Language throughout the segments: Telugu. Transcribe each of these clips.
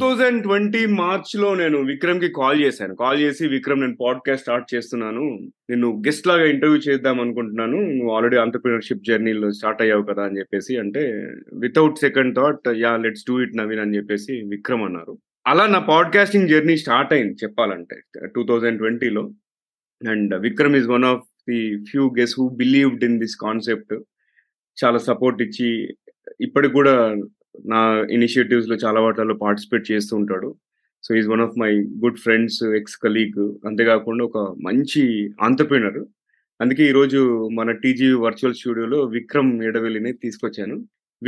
2020 మార్చిలో నేను విక్రమ్ కి కాల్ చేశాను. కాల్ చేసి, విక్రమ్ నేను పాడ్కాస్ట్ స్టార్ట్ చేస్తున్నాను, నిన్ను గెస్ట్ లాగా ఇంటర్వ్యూ చేద్దాం అనుకుంటున్నాను, నువ్వు ఆల్రెడీ ఎంటర్‌ప్రెన్యూర్‌షిప్ జర్నీలో స్టార్ట్ అయ్యావు కదా అని చెప్పేసి అంటే, without second thought yeah let's do it Naveen అని చెప్పేసి విక్రమ్ అన్నారు. అలా నా పాడ్కాస్టింగ్ జర్నీ స్టార్ట్ అయింది చెప్పాలంటే 2020లో. And Vikram is one of the few guess who believed in this concept. చాలా సపోర్ట్ ఇచ్చి ఇప్పటికి కూడా నా ఇనిషియేటివ్స్ లో చాలా వాటిలో పార్టిసిపేట్ చేస్తూ ఉంటాడు. So is one of my good friends, ex colleague, అంతేకాకుండా ఒక మంచి ఆంటర్‌ప్రెన్యూర్. అందుకే ఈరోజు మన టీజీవీ వర్చువల్ స్టూడియోలో విక్రమ్ ఎడవెల్లిని తీసుకొచ్చాను.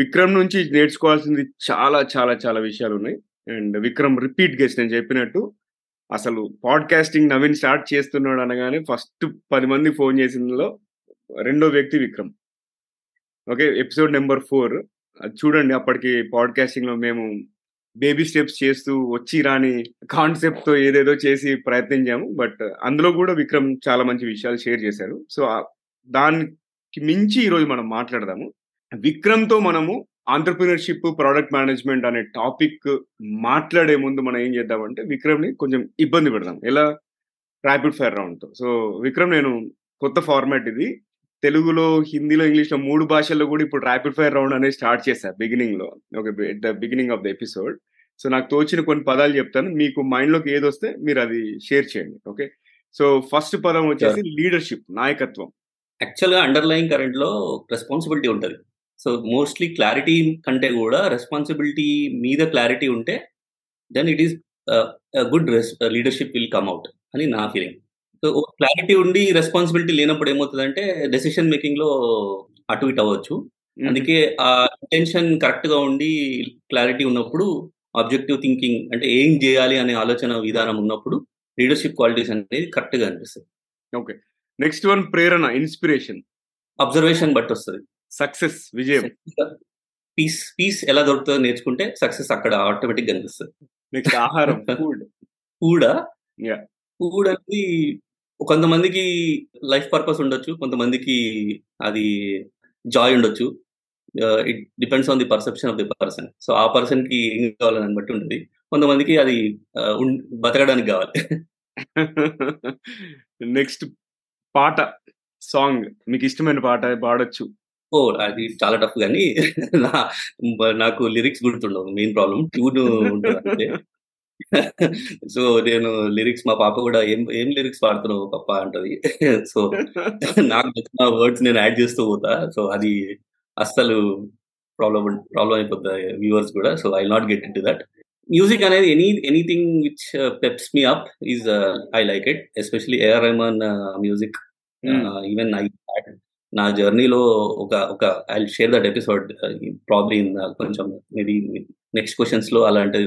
విక్రమ్ నుంచి నేర్చుకోవాల్సింది చాలా చాలా చాలా విషయాలు ఉన్నాయి. And Vikram repeat guest. నేను చెప్పినట్టు అసలు పాడ్కాస్టింగ్ నవీన్ స్టార్ట్ చేస్తున్నాడు అనగానే ఫస్ట్ 10 మంది ఫోన్ చేసినలో రెండో వ్యక్తి విక్రమ్. ఓకే, ఎపిసోడ్ నెంబర్ 4 అది చూడండి. అప్పటికి పాడ్కాస్టింగ్ లో మేము బేబీ స్టెప్స్ చేస్తూ వచ్చి రాని కాన్సెప్ట్ తో ఏదేదో చేసి ప్రయత్నించాము. బట్ అందులో కూడా విక్రమ్ చాలా మంచి విషయాలు షేర్ చేశారు. సో దానికి మించి ఈరోజు మనం మాట్లాడదాము. విక్రమ్ తో మనము ఆంటర్‌ప్రెన్యూర్‌షిప్, ప్రోడక్ట్ మేనేజ్మెంట్ అనే టాపిక్ మాట్లాడే ముందు మనం ఏం చేద్దామంటే విక్రమ్ ని కొంచెం ఇబ్బంది పెడదాం. ఎలా? ర్యాపిడ్ ఫైర్ రౌండ్ తో. సో విక్రమ్, నేను కొత్త ఫార్మాట్ ఇది, తెలుగులో, హిందీలో, ఇంగ్లీష్లో 3 భాషల్లో కూడా ఇప్పుడు ర్యాపిడ్ ఫైర్ రౌండ్ అనేది స్టార్ట్ చేశాను బిగినింగ్లో. Okay, the beginning of the episode. So నాకు తోచిన కొన్ని పదాలు చెప్తాను, మీకు మైండ్లోకి ఏది వస్తే మీరు అది షేర్ చేయండి. ఓకే, సో ఫస్ట్ పదం వచ్చేసి లీడర్షిప్, నాయకత్వం. యాక్చువల్గా అండర్లైన్ కరెంట్లో రెస్పాన్సిబిలిటీ ఉంటుంది. సో మోస్ట్లీ క్లారిటీ కంటే కూడా రెస్పాన్సిబిలిటీ మీద క్లారిటీ ఉంటే then it is good leadership will come out అని నా ఫీలింగ్. సో క్లారిటీ ఉండి రెస్పాన్సిబిలిటీ లేనప్పుడు ఏమవుతుందంటే డెసిషన్ మేకింగ్ లో అటు ఇటు అవ్వచ్చు. అందుకే ఆ ఇంటెన్షన్ కరెక్ట్ గా ఉండి క్లారిటీ ఉన్నప్పుడు, ఆబ్జెక్టివ్ థింకింగ్ అంటే ఏం చేయాలి అనే ఆలోచన విధానం ఉన్నప్పుడు లీడర్షిప్ క్వాలిటీస్ అనేది కరెక్ట్ గా అనిపిస్తుంది. ఓకే, నెక్స్ట్ వన్ ప్రేరణ, ఇన్స్పిరేషన్. అబ్జర్వేషన్ బట్టి వస్తుంది. సక్సెస్, విజయం. పీస్, పీస్ ఎలా దొరుకుతుందో నేర్చుకుంటే సక్సెస్ అక్కడ ఆటోమేటిక్ గా అనిపిస్తుంది. నెక్స్ట్ ఆహారం, ఫుడ్. ఫుడ్ అనేది కొంతమందికి లైఫ్ పర్పస్ ఉండొచ్చు, కొంతమందికి అది జాయ్ ఉండొచ్చు. It depends on the perception of the person. So ఆ పర్సన్ కి ఏం కావాలని బట్టి ఉంటుంది. కొంతమందికి అది బతకడానికి కావాలి. నెక్స్ట్ పాట, సాంగ్. మీకు ఇష్టమైన పాట పాడొచ్చు. ఓ, అది చాలా టఫ్, కానీ నాకు లిరిక్స్ గుర్తుండవు. మెయిన్ ప్రాబ్లం ట్యూన్ ఉంటుంది. సో నేను లిరిక్స్, మా పాప కూడా ఏం లిరిక్స్ పాడుతున్నావు పప్ప అంటది. సో నాకు నచ్చిన వర్డ్స్ నేను యాడ్ చేస్తూ పోతా. సో అది అస్సలు ప్రాబ్లం అయిపోతుంది వ్యూవర్స్ కూడా. So I not get into that. Music అనేది anything which peps me up is I like it. Especially AR Rahman music. Even నా జర్నీలో ఒక I share that episode probably in కొంచెం మేబీ నెక్స్ట్ క్వశ్చన్స్ లో. అలాంటి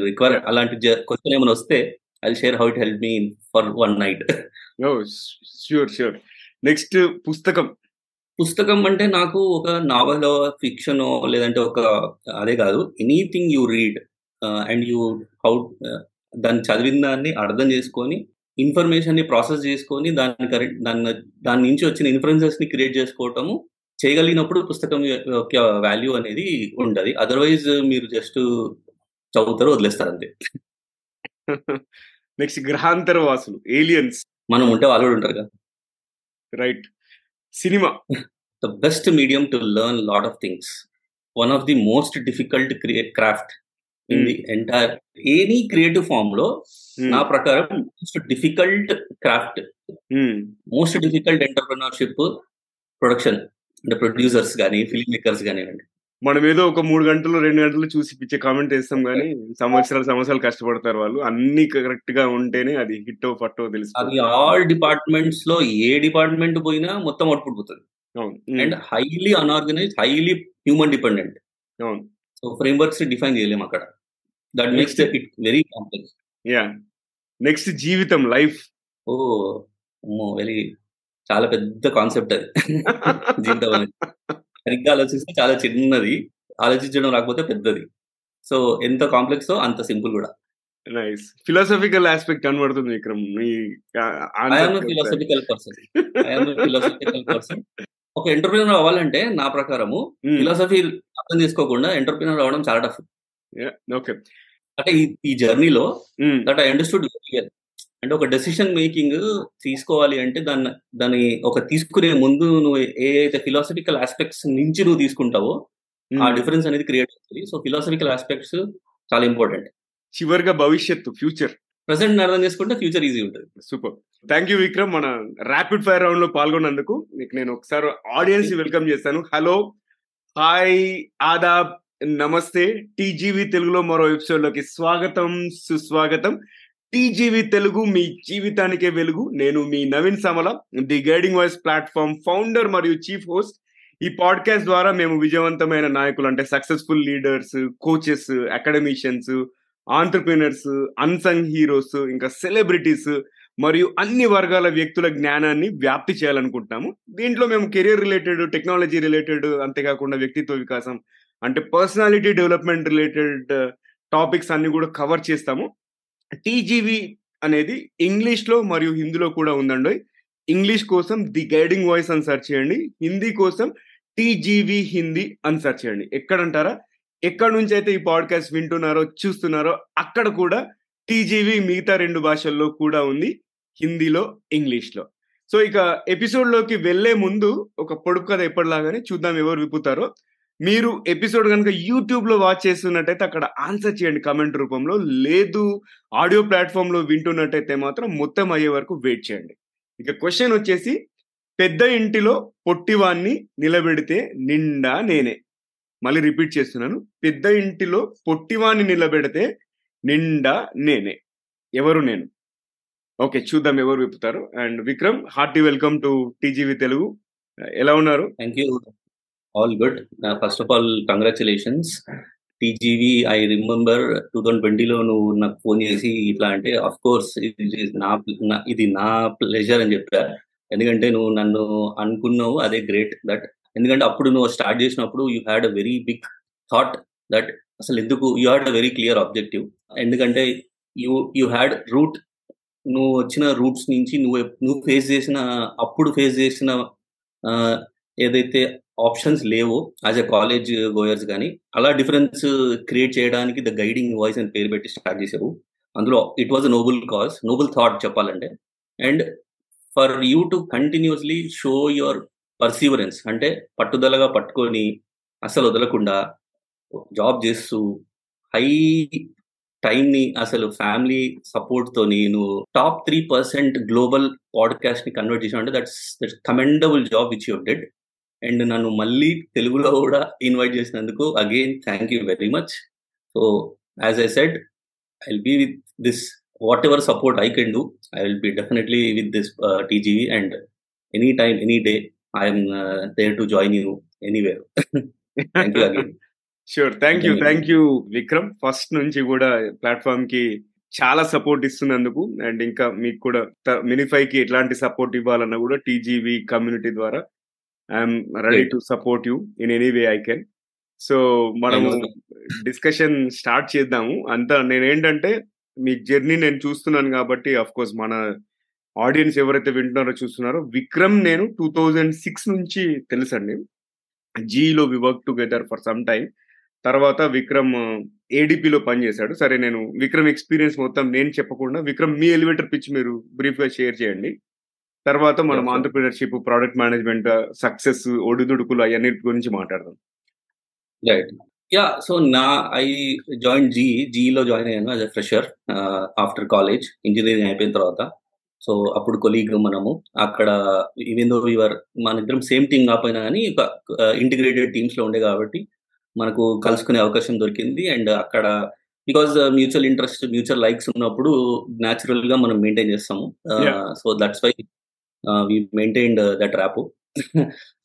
క్వశ్చన్ ఏమైనా వస్తే I share how it help me for one night. Sure sure. Next పుస్తకం. పుస్తకం అంటే నాకు ఒక నావెల్, ఫిక్షన్, లేదంటే ఒక అదే కాదు, anything you read and you how దాన్ని చదివిన దాన్ని అర్థం చేసుకొని ఇన్ఫర్మేషన్ ని ప్రాసెస్ చేసుకొని దాని నుంచి వచ్చిన ఇన్ఫ్లుయెన్సెస్ ని క్రియేట్ చేసుకోవటము చేయగలిగినప్పుడు పుస్తకం యొక్క వాల్యూ అనేది ఉండదు. అదర్వైజ్ మీరు జస్ట్ చదువుతారు, వదిలేస్తారు, అంతే. నెక్స్ట్ గ్రహాంతర వాసులు, ఏలియన్స్. మనం ఉంటే వాళ్ళు కూడా ఉంటారు కదా, right. Cinema, the best medium to learn lot of things. One of the most difficult craft in the entire any creative form లో నా ప్రకారం most difficult craft, most difficult entrepreneurship production అంటే ప్రొడ్యూసర్స్ కానీ ఫిల్మ్ మేకర్స్ కానివ్వండి. మనం ఏదో ఒక 3 గంటలు 2 గంటలు చూసి పిచ్చే కామెంట్ చేస్తాం కానీ సంవత్సరాలు కష్టపడతారు వాళ్ళు. అన్ని కరెక్ట్ గా ఉంటేనే అది హిట్టో ఫట్టో తెలుసు. అది ఆల్ డిపార్ట్మెంట్స్ లో ఏ డిపార్ట్మెంట్ పోయినా మొత్తం అవుట్పుట్ పోతుంది. And highly unorganised, highly human dependent. So frameworks define చేయలేం అక్కడ. That makes it very complex. Yeah. Next జీవితం, లైఫ్. ఓ వెరీ చాలా పెద్ద కాన్సెప్ట్ అది. జీవితం అనేది సరిగ్గా ఆలోచిస్తే చాలా చిన్నది, ఆలోచించడం రాకపోతే పెద్దది. సో ఎంత కాంప్లెక్స్ అంత సింపుల్ కూడా. నైస్. ఫిలాసఫికల్ ఆస్పెక్ట్ కనబడుతుంది విక్రమ్. ఫిలాసఫికల్ పర్సన్ ఒక ఎంటర్‌ప్రెన్యూర్ అవ్వాలంటే నా ప్రకారము ఫిలాసఫీ అర్థం చేసుకోకుండా ఎంటర్‌ప్రెన్యూర్ అవ్వడం చాలా టఫ్. ఓకే, అంటే ఈ జర్నీలో that I understood very well. అంటే ఒక డెసిషన్ మేకింగ్ తీసుకోవాలి అంటే దాన్ని ఒక తీసుకునే ముందు నువ్వు ఏదైతే ఫిలాసఫికల్ ఆస్పెక్ట్స్ నుంచి నువ్వు తీసుకుంటావో ఆ డిఫరెన్స్ అనేది క్రియేట్ అవుతుంది. సో ఫిలాసఫికల్ ఆస్పెక్ట్స్ చాలా ఇంపార్టెంట్. చివరిగా భవిష్యత్తు, ఫ్యూచర్, ప్రెసెంట్ అర్థం చేసుకుంటే ఫ్యూచర్ ఈజీ ఉంటుంది. Super, thank you Vikram. మన ర్యాపిడ్ ఫైర్ రౌండ్ లో పాల్గొన్నందుకు నీకు నేను ఒకసారి ఆడియన్స్ వెల్కమ్ చేస్తాను. హలో, హాయ్, ఆదాబ్, నమస్తే. టీజీవీ తెలుగులో మరో ఎపిసోడ్ లోకి స్వాగతం, సుస్వాగతం. టీజీవీ తెలుగు, మీ జీవితానికే వెలుగు. నేను మీ Naveen Samala, the guiding voice platform founder మరియు చీఫ్ హోస్ట్. ఈ పాడ్కాస్ట్ ద్వారా మేము విజయవంతమైన నాయకులు అంటే successful leaders, coaches, academicians, entrepreneurs, unsung heroes, ఇంకా సెలబ్రిటీస్ మరియు అన్ని వర్గాల వ్యక్తుల జ్ఞానాన్ని వ్యాప్తి చేయాలనుకుంటున్నాము. దీంట్లో మేము కెరీర్ రిలేటెడ్, టెక్నాలజీ రిలేటెడ్, అంతేకాకుండా వ్యక్తిత్వ వికాసం అంటే పర్సనాలిటీ డెవలప్మెంట్ రిలేటెడ్ టాపిక్స్ అన్ని కూడా కవర్ చేస్తాము. టీజీవీ అనేది ఇంగ్లీష్లో మరియు హిందీలో కూడా ఉందండి. ఇంగ్లీష్ కోసం ది గైడింగ్ వాయిస్ అని సెర్చ్ చేయండి, హిందీ కోసం టీజీవీ హిందీ అని సెర్చ్ చేయండి. ఎక్కడంటారా, ఎక్కడి నుంచి అయితే ఈ పాడ్కాస్ట్ వింటున్నారో చూస్తున్నారో అక్కడ కూడా టీజీవీ మిగతా రెండు భాషల్లో కూడా ఉంది, హిందీలో, ఇంగ్లీష్లో. సో ఇక ఎపిసోడ్లోకి వెళ్ళే ముందు ఒక పొడుపు కథ ఎప్పటిలాగానే చూద్దాం ఎవరు విప్పుతారో. మీరు ఎపిసోడ్ కనుక యూట్యూబ్లో వాచ్ చేస్తున్నట్టయితే అక్కడ ఆన్సర్ చేయండి కామెంట్ రూపంలో. లేదు ఆడియో ప్లాట్ఫామ్లో వింటున్నట్టయితే మాత్రం మొత్తం అయ్యే వరకు వెయిట్ చేయండి. ఇక క్వశ్చన్ వచ్చేసి, పెద్ద ఇంటిలో పొట్టివాణ్ణి నిలబెడితే నిండా నేనే. మళ్ళీ రిపీట్ చేస్తున్నాను, పెద్ద ఇంటిలో పొట్టివాణ్ణి నిలబెడితే నిండా నేనే. ఎవరు నేను? ఓకే, చూద్దాం ఎవరు విప్పుతారు. And Vikram, hearty welcome to TGV Telugu. ఎలా ఉన్నారు? Thank you. All good. First of all, congratulations. TGV, I remember 2020లో నువ్వు నాకు ఫోన్ చేసి ఇట్లా అంటే ఆఫ్ కోర్స్ ఇది నా ప్లెజర్ అని చెప్పా. ఎందుకంటే నువ్వు నన్ను అనుకున్నావు, అదే గ్రేట్. దట్ ఎందుకంటే అప్పుడు నువ్వు స్టార్ట్ చేసినప్పుడు you had a very big thought that అసలు ఎందుకు, you had a very clear objective. ఎందుకంటే యూ హ్యాడ్ రూట్, నువ్వు వచ్చిన రూట్స్ నుంచి నువ్వు ఫేస్ చేసిన, అప్పుడు ఫేస్ చేసిన ఏదైతే ఆప్షన్స్ లేవో యాజ్ ఎ కాలేజ్ గోయర్స్ కానీ, అలా డిఫరెన్స్ క్రియేట్ చేయడానికి ద గైడింగ్ వాయిస్ అని పేరు పెట్టి స్టార్ట్ చేశారు. అందులో it was a noble cause, noble thought చెప్పాలంటే. And for you to continuously show your perseverance, అంటే పట్టుదలగా పట్టుకొని అసలు వదలకుండా జాబ్ చేస్తూ హై టైంని అసలు ఫ్యామిలీ సపోర్ట్తో నువ్వు టాప్ 3% గ్లోబల్ పాడ్కాస్ట్ని కన్వర్ట్ చేసావు అంటే that's commendable job which you did. And నన్ను మళ్ళీ తెలుగులో కూడా ఇన్వైట్ చేసినందుకు again thank you very much. So as I said, I will be with this whatever support I can do, I will be definitely with this TGV and any time any day I'm there to join you anywhere. Thank you again. Sure, thank you. Thank you Vikram, first నుంచి కూడా ప్లాట్ఫామ్ కి చాలా సపోర్ట్ ఇస్తున్నందుకు. అండ్ ఇంకా మీకు కూడా మినిఫైకి ఎట్లాంటి సపోర్ట్ ఇవ్వాలన్నా కూడా టీజీవీ కమ్యూనిటీ ద్వారా I'm ready to support you in any way I can. So మనము డిస్కషన్ స్టార్ట్ చేద్దాము. అంతా నేనేంటంటే మీ జర్నీ నేను చూస్తున్నాను కాబట్టి అఫ్ కోర్స్ మన ఆడియన్స్ ఎవరైతే వింటున్నారో చూస్తున్నారో, విక్రమ్ నేను 2006 నుంచి తెలుసండి. జీలో we work together for some time. తర్వాత విక్రమ్ ఏడిపిలో పనిచేశాడు. సరే, నేను విక్రమ్ ఎక్స్పీరియన్స్ మొత్తం నేను చెప్పకుండా విక్రమ్ మీ ఎలివేటర్ పిచ్ మీరు బ్రీఫ్గా షేర్ చేయండి. తర్వాత మనం ఆంటర్ప్రీనర్షిప్, ప్రోడక్ట్ మేనేజ్మెంట్, సక్సెస్, ఒడిదుడుకులు అవన్నీ గురించి మాట్లాడదాం. Right, yeah. So I join జీఈలో జాయిన్ అయ్యాను as a fresher after college, engineering అయిపోయిన తర్వాత. సో అప్పుడు కొలీగ్ మనము అక్కడ ఈవెందో యువర్ మన ఇద్దరం సేమ్ టీమ్ కాపోయినా కానీ ఇంటిగ్రేటెడ్ టీమ్స్లో ఉండే కాబట్టి మనకు కలుసుకునే అవకాశం దొరికింది. అండ్ అక్కడ because mutual interest, mutual likes ఉన్నప్పుడు న్యాచురల్గా మనం మెయింటైన్ చేస్తాము. So that's why we maintained that rapport.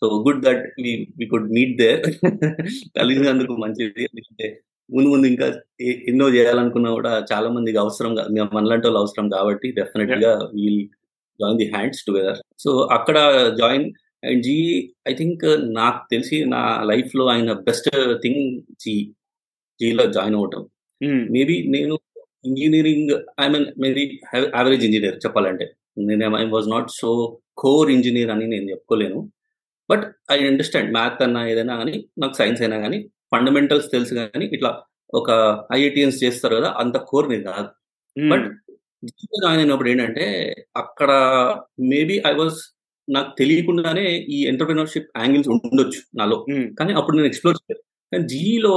So good that we could meet there. కలిసినందుకు మంచిది. ఎందుకంటే ముందు ఇంకా ఎన్నో చేయాలనుకున్నా కూడా చాలా మందికి అవసరం, మనలాంటి వాళ్ళు అవసరం కాబట్టి డెఫినెట్ గా we'll join the hands together. So అక్కడ join and G, I think నాకు తెలిసి నా లైఫ్ లో ఆయన బెస్ట్ థింగ్ జీలో జాయిన్ అవటం. మేబీ నేను engineering, I mean maybe average engineer చెప్పాలంటే, నేను I was not so core engineer అని నేను చెప్పుకోలేను. బట్ ఐ అండర్స్టాండ్ మ్యాథ్ అన్నా ఏదైనా కానీ, నాకు సైన్స్ అయినా కానీ ఫండమెంటల్స్ తెలుసు. కానీ ఇట్లా ఒక ఐఐటిఎన్స్ చేస్తారు కదా, అంత కోర్ నేను కాదు. బట్ జియో జాయిన్ అయినప్పుడు ఏంటంటే అక్కడ మేబీ ఐ వాజ్, నాకు తెలియకుండానే ఈ ఎంటర్ప్రినర్షిప్ యాంగిల్స్ ఉండొచ్చు నాలో, కానీ అప్పుడు నేను ఎక్స్ప్లోర్ చేయలేదు. కానీ జిఈలో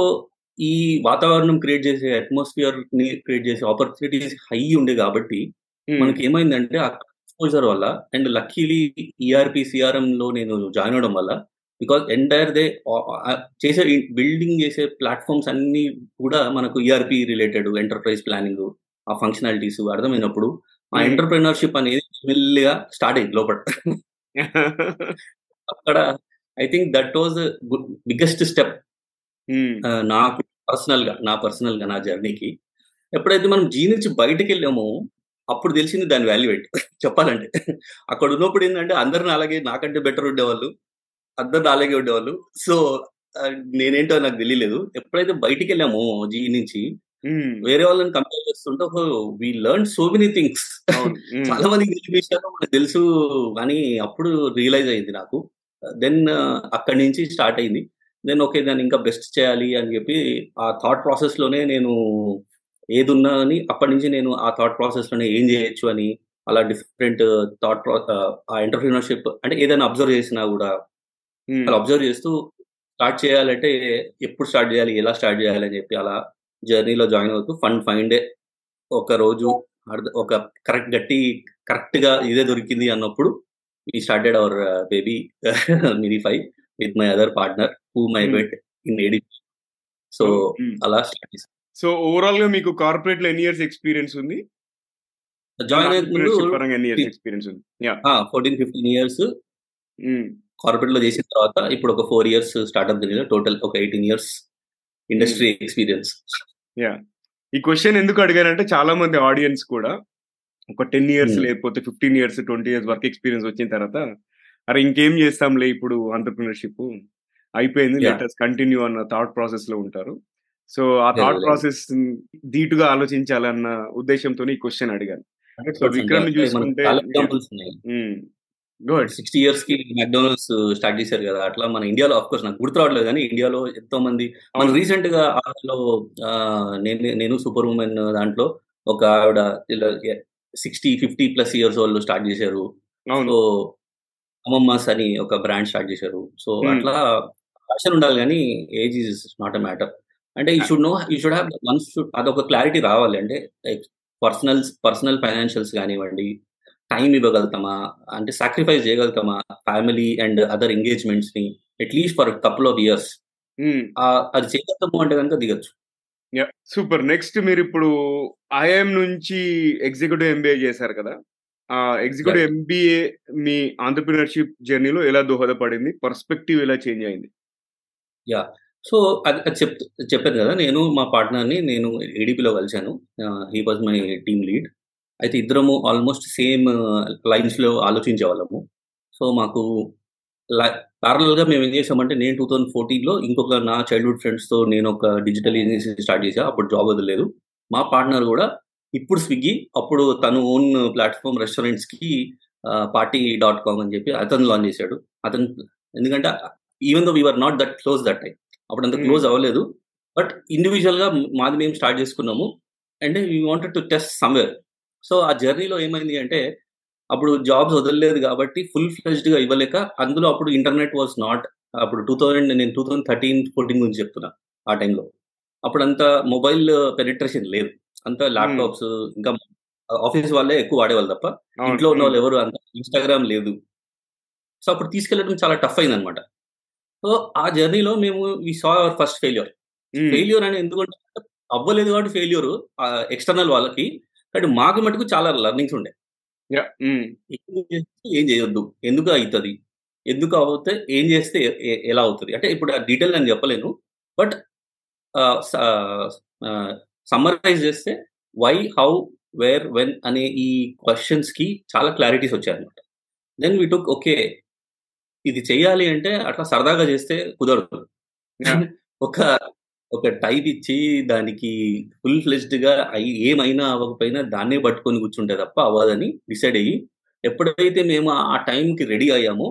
ఈ వాతావరణం క్రియేట్ చేసే, అట్మాస్ఫియర్ ని క్రియేట్ చేసే ఆపర్చునిటీస్ హై ఉండే కాబట్టి మనకి ఏమైందంటే ఆ ఎక్స్పోజర్ వల్ల, అండ్ లక్కీలీ ఈఆర్పి సిఆర్ఎం లో నేను జాయిన్ అవడం వల్ల, బికాస్ ఎంటైర్ దే చేసే బిల్డింగ్ చేసే ప్లాట్ఫామ్స్ అన్ని కూడా మనకు ఈఆర్పి రిలేటెడ్, ఎంటర్ప్రైజ్ ప్లానింగ్, ఆ ఫంక్షనాలిటీస్ అర్థమైనప్పుడు ఆ ఎంటర్ప్రెన్యూర్షిప్ అనేది మెల్లిగా స్టార్ట్ అయింది లోపల. అక్కడ I think that was biggest step నాకు పర్సనల్ గా నా జర్నీకి. ఎప్పుడైతే మనం జీ నుంచి బయటకు వెళ్ళామో అప్పుడు తెలిసింది దాని వాల్యూ ఏంటి. చెప్పాలంటే అక్కడ ఉన్నప్పుడు ఏంటంటే అందరిని అలాగే, నాకంటే బెటర్ ఉండేవాళ్ళు, అందరు అలాగే ఉండేవాళ్ళు. సో నేనేంటో నాకు తెలియలేదు. ఎప్పుడైతే బయటికి వెళ్ళామో జీ నుంచి వేరే వాళ్ళని కంపేర్ చేస్తుంటే we learn so many things, చాలా మందికి తెలియని విషయాలు మనకు తెలుసు అని అప్పుడు రియలైజ్ అయింది నాకు. దెన్ అక్కడి నుంచి స్టార్ట్ అయింది. దెన్ ఓకే దాన్ని ఇంకా బెస్ట్ చేయాలి అని చెప్పి ఆ థాట్ ప్రాసెస్ లోనే నేను ఏదున్నా అని, అప్పటి నుంచి నేను ఆ థాట్ ప్రాసెస్ లోనే ఏం చేయొచ్చు అని అలా డిఫరెంట్ థాట్, ఆ ఎంటర్ప్రీనర్షిప్ అంటే ఏదైనా అబ్జర్వ్ చేసినా కూడా అలా అబ్జర్వ్ చేస్తూ స్టార్ట్ చేయాలంటే ఎప్పుడు స్టార్ట్ చేయాలి, ఎలా స్టార్ట్ చేయాలి అని చెప్పి అలా జర్నీలో జాయిన్ అవుతూ ఫండ్ ఫైండ్ డే ఒక రోజు ఒక కరెక్ట్ గా ఇదే దొరికింది అన్నప్పుడు we started our baby Mynyfy with my other partner who my bet in edit. So అలా స్టార్ట్ చేశాను. సో ఓవరాల్ గా మీకు కార్పొరేట్ లో ఎన్ని ఇయర్స్ ఎక్స్పీరియన్స్ ఉంది? జాయిన్ అయ్యే ముందు 14-15 years కార్పొరేట్ లో చేసిన తర్వాత ఇప్పుడు ఒక 4 years స్టార్ట్అప్ జరిగింది, టోటల్ ఒక 18 years ఇండస్ట్రీ ఎక్స్పీరియన్స్. యా, ఈ క్వశ్చన్ ఎందుకు అడిగానంటే చాలా మంది ఆడియన్స్ కూడా ఒక 10 years లేకపోతే 15 years 20 years వర్క్ ఎక్స్పీరియన్స్ వచ్చిన తర్వాత అరే ఇంకేం చేస్తాంలే ఇప్పుడు ఎంటర్‌ప్రెన్యూర్‌షిప్ అయిపోయింది, లెట్ us కంటిన్యూ అన్న థాట్ ప్రాసెస్ లో ఉంటారు. సో ఆ థాట్ ప్రాసెస్ దీటుగా ఆలోచించాలన్న ఉద్దేశంతో ఈ క్వశ్చన్ అడిగాను. సో విక్రమ్ చూసుకుంటే గుడ్ 60 years కి మెక్డొనాల్డ్స్ స్టార్ట్ చేశారు కదా, అట్లా మన ఇండియాలో ఆఫ్ కోర్స్ నాకు గుర్తు రావట్లేదు కానీ ఇండియాలో ఎంతో మంది, మన రీసెంట్ గా ఆవిడలో నేను సూపర్ ఉమెన్ దాంట్లో ఒక ఆవిడ 60-50+ years వాళ్ళు స్టార్ట్ చేశారు. సో అమ్మమ్మాస్ అని ఒక బ్రాండ్ స్టార్ట్ చేశారు. సో అట్లా ఫ్యాషన్ ఉండాలి కానీ age is not a matter. అంటే you should have ones should, అదొక క్లారిటీ రావాలి. అంటే పర్సనల్ ఫైనాన్షియల్స్ కానివ్వండి, టైం ఇవ్వగలుగుతామా, అంటే సాక్రిఫైస్ చేయగలుగుతామా ఫ్యామిలీ అండ్ అదర్ ఎంగేజ్మెంట్స్ ని at least for couple of years, అది చేయగలుగుతాము అంటే కనుక దిగచ్చు. సూపర్. నెక్స్ట్ మీరు ఇప్పుడు ఐఐఎం నుంచి ఎగ్జిక్యూటివ్ MBA చేశారు కదా, ఆ ఎగ్జిక్యూటివ్ MBA మీ ఎంటర్‌ప్రెన్యూర్‌షిప్ జర్నీలో ఎలా దోహదపడింది, పర్స్పెక్టివ్ ఎలా చేంజ్ అయింది? యా, సో అది చెప్పాను కదా, నేను మా పార్ట్నర్ని నేను ADP లో కలిశాను. He was my team lead. అయితే ఇద్దరము ఆల్మోస్ట్ సేమ్ లైన్స్లో ఆలోచించే వాళ్ళము. సో మాకు ప్యారలల్గా మేము ఏం చేసామంటే, నేను 2014 ఇంకొక నా చైల్డ్హుడ్ ఫ్రెండ్స్తో నేను ఒక డిజిటల్ ఏజెన్సీ స్టార్ట్ చేశా. అప్పుడు జాబ్ వదలలేదు. మా పార్ట్నర్ కూడా ఇప్పుడు స్విగ్గీ, అప్పుడు తను ఓన్ ప్లాట్ఫామ్ రెస్టారెంట్స్కి party.com అని చెప్పి అతను లాంచ్ చేశాడు. అతను ఎందుకంటే even though we're not that close that time, అప్పుడు అంత క్లోజ్ అవ్వలేదు, బట్ ఇండివిజువల్గా మాది మేము స్టార్ట్ చేసుకున్నాము. And we wanted to test somewhere. So ఆ జర్నీలో ఏమైంది అంటే, అప్పుడు జాబ్స్ వదలలేదు కాబట్టి ఫుల్ ఫ్లెజ్డ్గా ఇవ్వలేక, అందులో అప్పుడు ఇంటర్నెట్ వాజ్ నాట్, అప్పుడు 2013-14 గురించి చెప్తున్నా, ఆ టైంలో అప్పుడు అంత మొబైల్ పెనెట్రేషన్ లేదు, అంత ల్యాప్టాప్స్ ఇంకా ఆఫీస్ వాళ్ళే ఎక్కువ వాడేవాళ్ళు తప్ప ఇంట్లో ఉన్న వాళ్ళు ఎవరు, అంత ఇన్స్టాగ్రామ్ లేదు. సో అప్పుడు తీసుకెళ్ళడం చాలా టఫ్ అయింది అనమాట. సో ఆ జర్నీలో మేము we saw our first failure అని, ఎందుకంటే అవ్వలేదు కాబట్టి ఫెయిల్యూర్ ఎక్స్టర్నల్ వాళ్ళకి, బట్ మాకు మటుకు చాలా లర్నింగ్స్ ఉండే. ఏం చేయొద్దు, ఎందుకు అవుతుంది, ఎందుకు అవుతే ఏం చేస్తే ఎలా అవుతుంది అంటే, ఇప్పుడు ఆ డీటెయిల్ నేను చెప్పలేను, బట్ సమ్మరైజ్ చేస్తే వై, హౌ, వేర్, వెన్ అనే ఈ క్వశ్చన్స్కి చాలా క్లారిటీస్ వచ్చాయన్నమాట. దెన్ వి టుక్ ఓకే ఇది చెయ్యాలి అంటే అట్లా సరదాగా చేస్తే కుదరదు. ఒక టైప్ ఇచ్చి దానికి ఫుల్ ఫ్లెజ్డ్గా ఏమైనా అవ్వకపోయినా దాన్నే పట్టుకొని కూర్చుంటే తప్ప అవ్వదని డిసైడ్ అయ్యి, ఎప్పుడైతే మేము ఆ టైంకి రెడీ అయ్యామో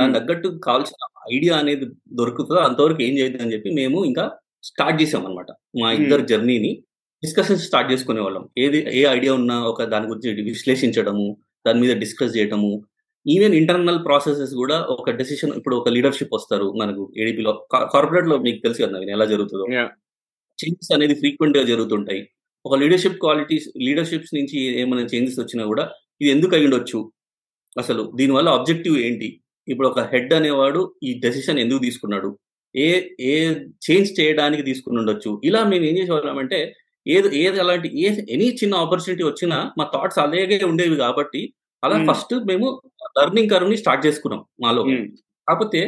దాని తగ్గట్టు కావాల్సిన ఐడియా అనేది దొరుకుతుందో అంతవరకు ఏం చేయదు అని చెప్పి మేము ఇంకా స్టార్ట్ చేసాం అనమాట. మా ఇద్దరు జర్నీని డిస్కషన్స్ స్టార్ట్ చేసుకునే వాళ్ళం. ఏది ఏ ఐడియా ఉన్నా ఒక దాని గురించి విశ్లేషించడము, దాని మీద డిస్కస్ చేయటము, ఈవెన్ ఇంటర్నల్ ప్రాసెసెస్ కూడా. ఒక డెసిషన్, ఇప్పుడు ఒక లీడర్షిప్ వస్తారు మనకు ఏడీపీలో, కార్పొరేట్ లో మీకు తెలుసు కదా ఎలా జరుగుతుందో, చేంజెస్ అనేది ఫ్రీక్వెంట్ గా జరుగుతుంటాయి. ఒక లీడర్షిప్ క్వాలిటీస్, లీడర్షిప్స్ నుంచి ఏమైనా చేంజెస్ వచ్చినా కూడా ఇది ఎందుకు అయ్యుండొచ్చు, అసలు దీనివల్ల ఆబ్జెక్టివ్ ఏంటి, ఇప్పుడు ఒక హెడ్ అనేవాడు ఈ డెసిషన్ ఎందుకు తీసుకున్నాడు, ఏ ఏ చేంజ్ చేయడానికి తీసుకుని ఉండొచ్చు. ఇలా మేము ఏం చేసేవాళ్ళమంటే ఏది అలాంటి ఎనీ చిన్న ఆపర్చునిటీ వచ్చినా మా థాట్స్ అలాగే ఉండేవి కాబట్టి అలా ఫస్ట్ మేము లెర్నింగ్ కర్వ్ ని స్టార్ట్ చేసుకున్నాం మాలో. కాకపోతే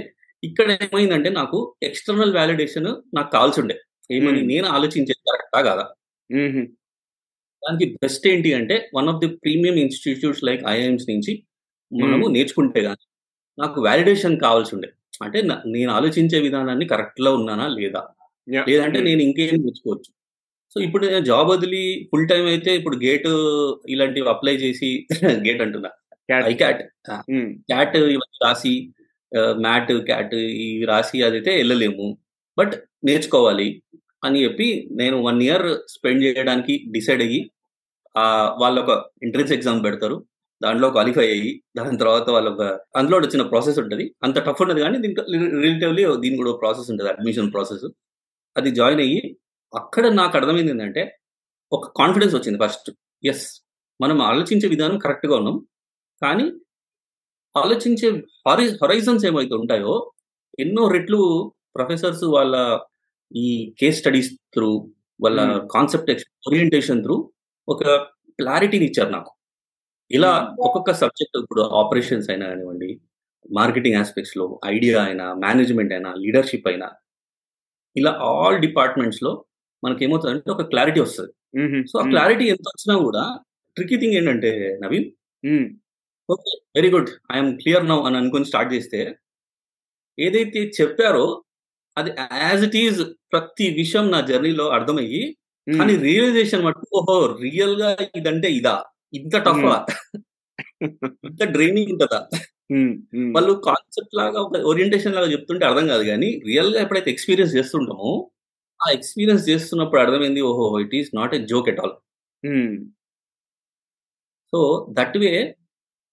ఇక్కడ ఏమైందంటే నాకు ఎక్స్టర్నల్ వాలిడేషన్ నాకు కావాల్సి ఉండే, ఏమని నేను ఆలోచించేది కరెక్టా కాదా. దానికి బెస్ట్ ఏంటి అంటే one of the premium institutes like IIMs నుంచి మనము నేర్చుకుంటే కానీ నాకు వాలిడేషన్ కావాల్సి ఉండే, అంటే నేను ఆలోచించే విధానాన్ని కరెక్ట్లో ఉన్నానా లేదా, లేదంటే నేను ఇంకేం నేర్చుకోవచ్చు. సో ఇప్పుడు నేను జాబ్ వదిలి ఫుల్ టైం అయితే ఇప్పుడు గేట్ ఇలాంటివి అప్లై చేసి, గేట్ అంటున్నా, క్యాట్ ఇవన్నీ రాసి, మ్యాట్ క్యాట్ ఇవి రాసి అదైతే వెళ్ళలేము, బట్ నేర్చుకోవాలి అని చెప్పి నేను 1 year స్పెండ్ చేయడానికి డిసైడ్ అయ్యి, వాళ్ళ ఒక ఎంట్రన్స్ ఎగ్జామ్ పెడతారు, దాంట్లో క్వాలిఫై అయ్యి, దాని తర్వాత వాళ్ళొక అందులో వచ్చిన ప్రాసెస్ ఉంటుంది, అంత టఫ్ ఉండదు కానీ దీనికి రిలేటివ్లీ దీని కూడా ప్రాసెస్ ఉంటుంది, అడ్మిషన్ ప్రాసెస్. అది జాయిన్ అయ్యి అక్కడ నాకు అర్థమైంది ఏంటంటే ఒక కాన్ఫిడెన్స్ వచ్చింది ఫస్ట్. ఎస్, మనం ఆలోచించే విధానం కరెక్ట్గా ఉన్నాం, కానీ ఆలోచించే హొరైజన్స్ ఏమైతే ఉంటాయో ఎన్నో రెట్లు ప్రొఫెసర్స్ వాళ్ళ ఈ కేస్ స్టడీస్ త్రూ, వాళ్ళ కాన్సెప్ట్ ఓరియంటేషన్ త్రూ ఒక క్లారిటీని ఇచ్చారు నాకు. ఇలా ఒక్కొక్క సబ్జెక్ట్, ఇప్పుడు ఆపరేషన్స్ అయినా కానివ్వండి, మార్కెటింగ్ ఆస్పెక్ట్స్లో ఐడియా అయినా, మేనేజ్మెంట్ అయినా, లీడర్షిప్ అయినా, ఇలా ఆల్ డిపార్ట్మెంట్స్లో మనకి ఏమవుతుందంటే ఒక క్లారిటీ వస్తుంది. సో ఆ క్లారిటీ ఎంత వచ్చినా కూడా ట్రికీ థింగ్ ఏంటంటే, Naveen okay very good I'm clear now అని అనుకుని స్టార్ట్ చేస్తే ఏదైతే చెప్పారో అది యాజ్ ఇట్ ఈజ్ ప్రతి విషయం నా జర్నీలో అర్థమయ్యి, కానీ రియలైజేషన్ మటుకు ఓహో రియల్ గా ఇదంటే ఇదా, ఇంత టఫ్, ఇంత డ్రైనింగ్ ఉంటుందా. వాళ్ళు కాన్సెప్ట్ లాగా ఒక ఓరియంటేషన్ లాగా చెప్తుంటే అర్థం కాదు, కానీ రియల్ గా ఎప్పుడైతే ఎక్స్పీరియన్స్ చేస్తుంటామో ఆ ఎక్స్పీరియన్స్ చేస్తున్నప్పుడు అర్థమైంది ఓహో it is not a joke at all. So that way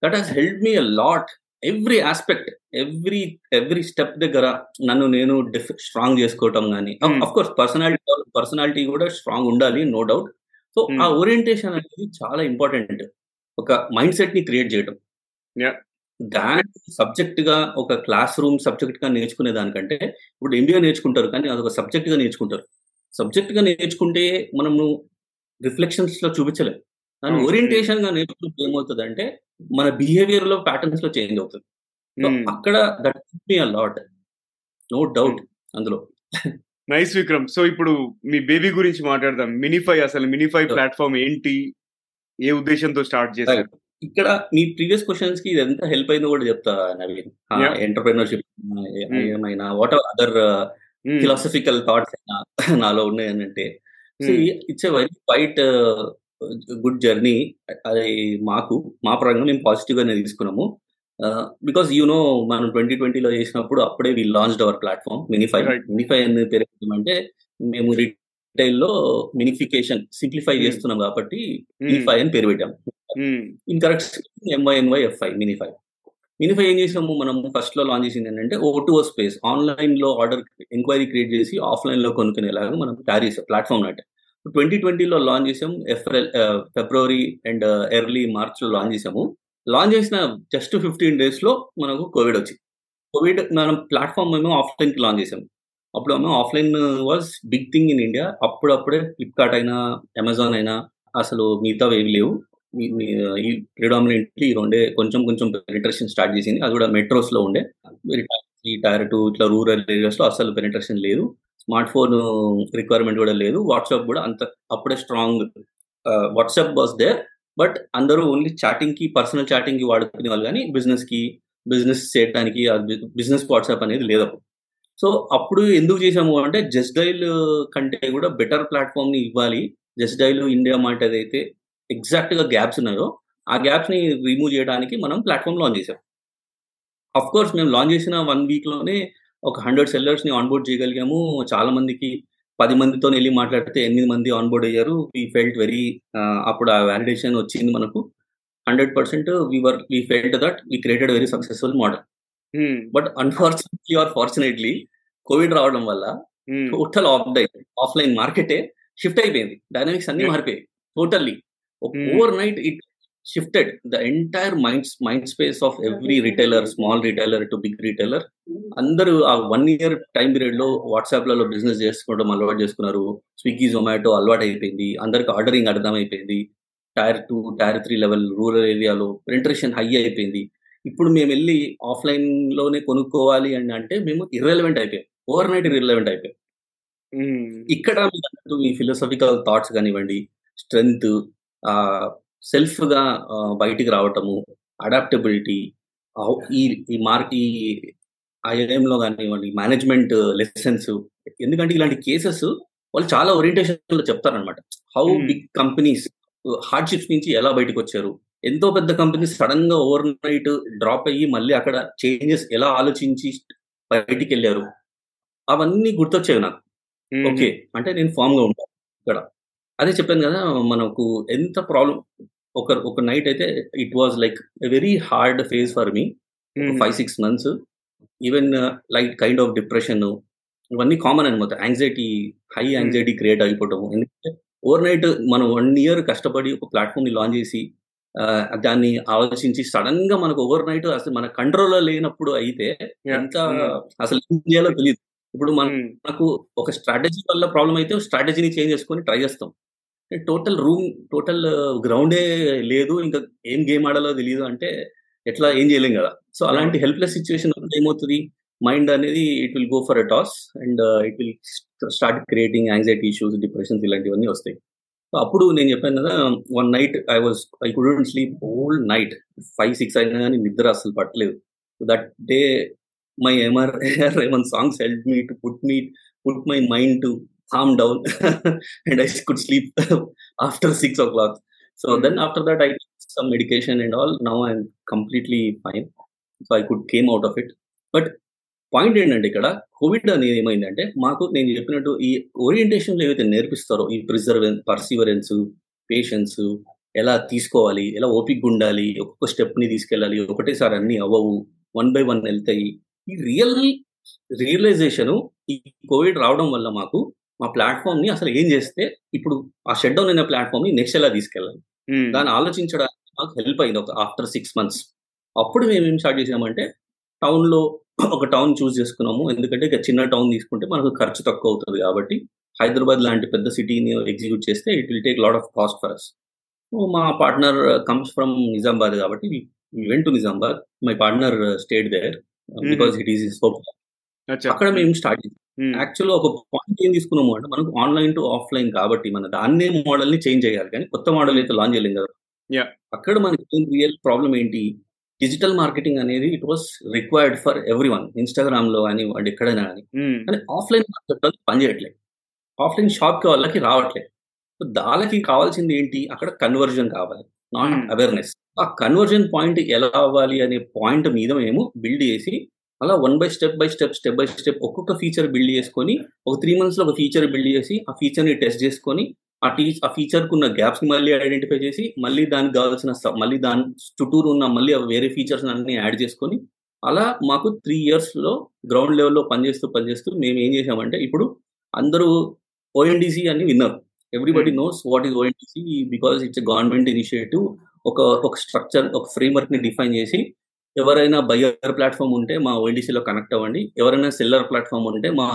that has help me a lot. Every aspect, every step దగ్గర నన్ను నేను స్ట్రాంగ్ చేసుకోవటం, కానీ అఫ్ కోర్స్ పర్సనాలిటీ కూడా స్ట్రాంగ్ ఉండాలి, నో డౌట్. సో ఆ ఓరియంటేషన్ అనేది చాలా ఇంపార్టెంట్, ఒక మైండ్ సెట్ ని క్రియేట్ చేయడం. దాని సబ్జెక్ట్ గా ఒక క్లాస్ రూమ్ సబ్జెక్ట్ గా నేర్చుకునే దానికంటే ఇప్పుడు ఎంబీఏ నేర్చుకుంటారు, కానీ అదొక సబ్జెక్ట్ గా నేర్చుకుంటారు. సబ్జెక్ట్ గా నేర్చుకుంటే మనము రిఫ్లెక్షన్స్ లో చూపించలేము, దాని ఓరియంటేషన్ గా నేర్చుకుంటే ఏమవుతుంది అంటే మన బిహేవియర్ లో ప్యాటర్న్స్ లో చేంజ్ అవుతుంది. సో అక్కడ that help me a lot, no doubt అందులో. నైస్ విక్రమ్. సో ఇప్పుడు మీ బేబీ గురించి మాట్లాడదాం. మినిఫై, అసలు మినిఫై ప్లాట్ఫామ్ ఏంటి, ఏ ఉద్దేశంతో స్టార్ట్ చేశారు? ఇక్కడ మీ ప్రీవియస్ క్వశ్చన్స్ కి ఇది ఎంత హెల్ప్ అయిందో కూడా చెప్తా నవీన్. ఎంటర్ప్రెన్యూర్షిప్ ఏమైనా, whatever other philosophical thoughts అయినా నాలో ఉన్నాయని అంటే, it's a very quite good journey. అది మా పరంగా మేము పాజిటివ్ గానే తీసుకున్నాము, బికాస్ యూనో మనం 2020లో చేసినప్పుడు అప్పుడే we launched our platform minify. Minify అనే పేరు ఏంటంటే మేము రిటైల్లో మినిఫికేషన్ సింప్లిఫై చేస్తున్నాం కాబట్టి మినిఫై అని పేరు పెట్టాము. In correct MYNYFI Mynyfy. Minify ఏం చేసాము మనం ఫస్ట్ లో లాంచ్ చేసింది ఏంటంటే O2O స్పేస్, ఆన్లైన్ లో ఆర్డర్ ఎంక్వైరీ క్రియేట్ చేసి ఆఫ్లైన్ లో కొనుక్కునేలాగా మనం తయారు చేసాం ప్లాట్ఫామ్. అంటే 2020లో లాంచ్ చేసాము, ఫిబ్రవరి అండ్ ఎర్లీ మార్చ్ లో లాంచ్ చేసాము. లాంచ్ చేసిన జస్ట్ 15 days లో మనకు కోవిడ్ వచ్చింది. కోవిడ్ మనం ప్లాట్ఫామ్ మేము ఆఫ్లైన్ కి లాంచ్ చేసాము. అప్పుడు మేము offline was big thing in India. అప్పుడప్పుడే ఫ్లిప్కార్ట్ అయినా అమెజాన్ అయినా అసలు మిగతా ఏవి లేవు. ఈ ప్రిడామినెంట్లీ రెండే కొంచెం కొంచెం పెనిట్రేషన్ స్టార్ట్ చేసింది, అది కూడా మెట్రోస్ లో ఉండే. టైర్ 2 ఇట్లా రూరల్ ఏరియాస్ లో అసలు పెనిట్రేషన్ లేదు, స్మార్ట్ ఫోన్ రిక్వైర్మెంట్ కూడా లేదు, వాట్సాప్ కూడా అంత అప్పుడే strong. WhatsApp was there but అందరూ ఓన్లీ చాటింగ్ కి, పర్సనల్ చాటింగ్ కి వాడుకునే వాళ్ళు, కానీ బిజినెస్ చేయడానికి బిజినెస్ వాట్సాప్ అనేది లేదు. సో అప్పుడు ఎందుకు చేసాము అంటే జస్ట్ డైల్ కంటే కూడా బెటర్ ప్లాట్ఫామ్ ని ఇవ్వాలి. జస్ట్ డైల్, ఇండియా మార్ట్ ఏదైతే ఎగ్జాక్ట్ గా గ్యాప్స్ ఉన్నాయో ఆ గ్యాప్స్ ని రిమూవ్ చేయడానికి మనం ప్లాట్ఫామ్ లాంచ్ చేసాం. అఫ్ కోర్స్ మేము లాంచ్ చేసిన 1 week లోనే ఒక 100 sellers ని ఆన్బోర్డ్ చేయగలిగాము. చాలా మందికి 10 మందితో వెళ్ళి మాట్లాడితే 8 మంది ఆన్ బోర్డ్ అయ్యారు. వీ ఫెల్ట్ వెరీ, అప్పుడు ఆ వ్యాలిడేషన్ వచ్చింది మనకు 100%. We felt that we created very successful model. But unfortunately or fortunately Covid రావడం వల్ల టోటల్ ఆఫ్లైన్ మార్కెటే షిఫ్ట్ అయిపోయింది. డైనమిక్స్ అన్ని మారిపోయాయి totally. Overnight it shifted the entire mind space of every retailer, small retailer to big retailer. Andaru a 1 year time period lo WhatsApp లలో బిజినెస్ చేసుకోవడం అలవాటు చేసుకున్నారు. స్విగ్గీ, జొమాటో అలవాటు అయిపోయింది. అందరికి ఆర్డరింగ్ అర్థమైపోయింది. Tier 2, Tier 3 లెవెల్ రూరల్ ఏరియాలో పెనిట్రేషన్ హై అయిపోయింది. ఇప్పుడు మేము వెళ్ళి ఆఫ్లైన్ లోనే కొనుక్కోవాలి అని అంటే మేము ఇర్రెలవెంట్ అయిపోయాం, ఓవర్ నైట్ ఇర్రెలవెంట్ అయిపోయాం. ఇక్కడ మీ ఫిలాసఫికల్ థాట్స్ కానివ్వండి, స్ట్రెంగ్త్, సెల్ఫ్ గా బయటికి రావటము, అడాప్టబిలిటీ, ఈ ఐఐఎంలో కానివ్వండి మేనేజ్మెంట్ లెసన్స్. ఎందుకంటే ఇలాంటి కేసెస్ వాళ్ళు చాలా ఓరియంటేషన్ లో చెప్తారనమాట. హౌ బిగ్ కంపెనీస్ హార్డ్షిప్స్ నుంచి ఎలా బయటకు వచ్చారు, ఎంతో పెద్ద కంపెనీస్ సడన్ గా ఓవర్ నైట్ డ్రాప్ అయ్యి మళ్ళీ అక్కడ చేంజెస్ ఎలా ఆలోచించి బయటికి వెళ్ళారు, అవన్నీ గుర్తొచ్చాయి నాకు. ఓకే, అంటే నేను ఫామ్ గా ఉంటాను ఇక్కడ. అదే చెప్పాను కదా మనకు ఎంత ప్రాబ్లం. ఒక నైట్ అయితే it was like very hard phase for me, 5-6 months. Even like kind of depression ఇవన్నీ కామన్ అనమాట. యాంగ్జైటీ, హై యాంగ్జైటీ క్రియేట్ అయిపోవటం. ఎందుకంటే ఓవర్ నైట్ మనం 1 year కష్టపడి ఒక ప్లాట్ఫామ్ని లాంచ్ చేసి దాన్ని ఆలోచించి సడన్ గా మనకు ఓవర్ నైట్ అసలు మన కంట్రోల్లో లేనప్పుడు అయితే ఎంత అసలు ఏం చేయాలో తెలియదు. ఇప్పుడు మనకు ఒక స్ట్రాటజీ వల్ల ప్రాబ్లం అయితే స్ట్రాటజీని చేంజ్ చేసుకొని ట్రై చేస్తాం. టోటల్ గ్రౌండే లేదు, ఇంకా ఏం గేమ్ ఆడాలో తెలియదు అంటే ఎట్లా ఏం చేయలేం కదా. సో అలాంటి హెల్ప్లెస్ సిచ్యువేషన్ ఏమవుతుంది, మైండ్ అనేది it will go for a toss and it will start creating anxiety issues, depressions ఇలాంటివన్నీ వస్తాయి. సో అప్పుడు నేను చెప్పాను కదా 1 night I couldn't sleep whole night, 5-6 అయినా కానీ నిద్ర అసలు పట్టలేదు. That day my MR Raymond songs helped me to put my mind to calm down and I could sleep after 6 o'clock. So then after that I took some medication and all. Now I'm completely fine, so I could came out of it. But point ఏంటంటే ఇక్కడ కోవిడ్ అనేది ఏమైందంటే మాకు నేను చెప్పినట్టు ఈ ఓరియంటేషన్లో ఏవైతే నేర్పిస్తారో ఈ పర్సివరెన్స్, పేషెన్స్, ఎలా తీసుకోవాలి, ఎలా ఓపిక ఉండాలి, ఒక్కొక్క స్టెప్ని తీసుకెళ్ళాలి, ఒకటేసారి అన్ని అవ్వవు, 1 by 1 వెళ్తాయి. ఈ రియలైజేషన్ ఈ కోవిడ్ రావడం వల్ల మాకు మా ప్లాట్ఫామ్ ని అసలు ఏం చేస్తే ఇప్పుడు ఆ షట్ డౌన్ అయిన ప్లాట్ఫామ్ ని నెక్స్ట్ ఎలా తీసుకెళ్ళాలి దాన్ని ఆలోచించడానికి మాకు హెల్ప్ అయింది ఒక ఆఫ్టర్ 6 months. అప్పుడు మేమేం స్టార్ట్ చేసామంటే టౌన్లో ఒక టౌన్ చూస్ చేసుకున్నాము. ఎందుకంటే ఇక చిన్న టౌన్ తీసుకుంటే మనకు ఖర్చు తక్కువ అవుతుంది కాబట్టి హైదరాబాద్ లాంటి పెద్ద సిటీని ఎగ్జిక్యూట్ చేస్తే it will take lot of cost for us. మా పార్ట్నర్ కమ్స్ ఫ్రమ్ నిజామాబాద్ కాబట్టి we went to Nizamabad. My partner stayed there because it is his hope. అక్కడ మేము స్టార్ట్ చేసాం. యాక్చువల్గా ఒక పాయింట్ ఏం తీసుకున్నాము అంటే మనకు ఆన్లైన్ టు ఆఫ్లైన్ కాబట్టి మన దాన్నే మోడల్ ని చేంజ్ చేయాలి కానీ కొత్త మోడల్ అయితే లాంచ్ చేయలేం కదా. అక్కడ మనకి రియల్ ప్రాబ్లం ఏంటి, డిజిటల్ మార్కెటింగ్ అనేది it was required for every one. Instagram లో కానీ వాళ్ళు ఎక్కడైనా కానీ కానీ ఆఫ్లైన్ మార్కెట్ వాళ్ళకి పనిచేయట్లేదు, ఆఫ్లైన్ షాప్కి వాళ్ళకి రావట్లేదు. సో దానికి కావాల్సింది ఏంటి, అక్కడ కన్వర్జన్ కావాలి, నాట్ అవేర్నెస్. ఆ కన్వర్జన్ పాయింట్ ఎలా అవ్వాలి అనే పాయింట్ మీద మేము బిల్డ్ చేసి అలా వన్ బై స్టెప్ ఒక్కొక్క ఫీచర్ బిల్డ్ చేసుకొని ఒక 3 months లో ఒక ఫీచర్ బిల్డ్ చేసి ఆ ఫీచర్ని టెస్ట్ చేసుకొని ఆ ఫీచర్కు ఉన్న గ్యాప్స్ని మళ్ళీ ఐడెంటిఫై చేసి మళ్ళీ దానికి కావాల్సిన మళ్ళీ దాని చుట్టూరు ఉన్న మళ్ళీ వేరే ఫీచర్స్ అన్ని యాడ్ చేసుకొని అలా మాకు 3 yearsలో గ్రౌండ్ లెవెల్లో పనిచేస్తూ మేము ఏం చేసామంటే ఇప్పుడు అందరూ ONDC అని విన్నారు. Everybody knows what is ONDC because it's a government initiative. ఒక స్ట్రక్చర్, ఒక ఫ్రేమ్వర్క్ ని డిఫైన్ చేసి ఎవరైనా బయర్ ప్లాట్ఫామ్ ఉంటే మా ONDCలో కనెక్ట్ అవ్వండి, ఎవరైనా సెల్లర్ ప్లాట్ఫామ్ ఉంటే మా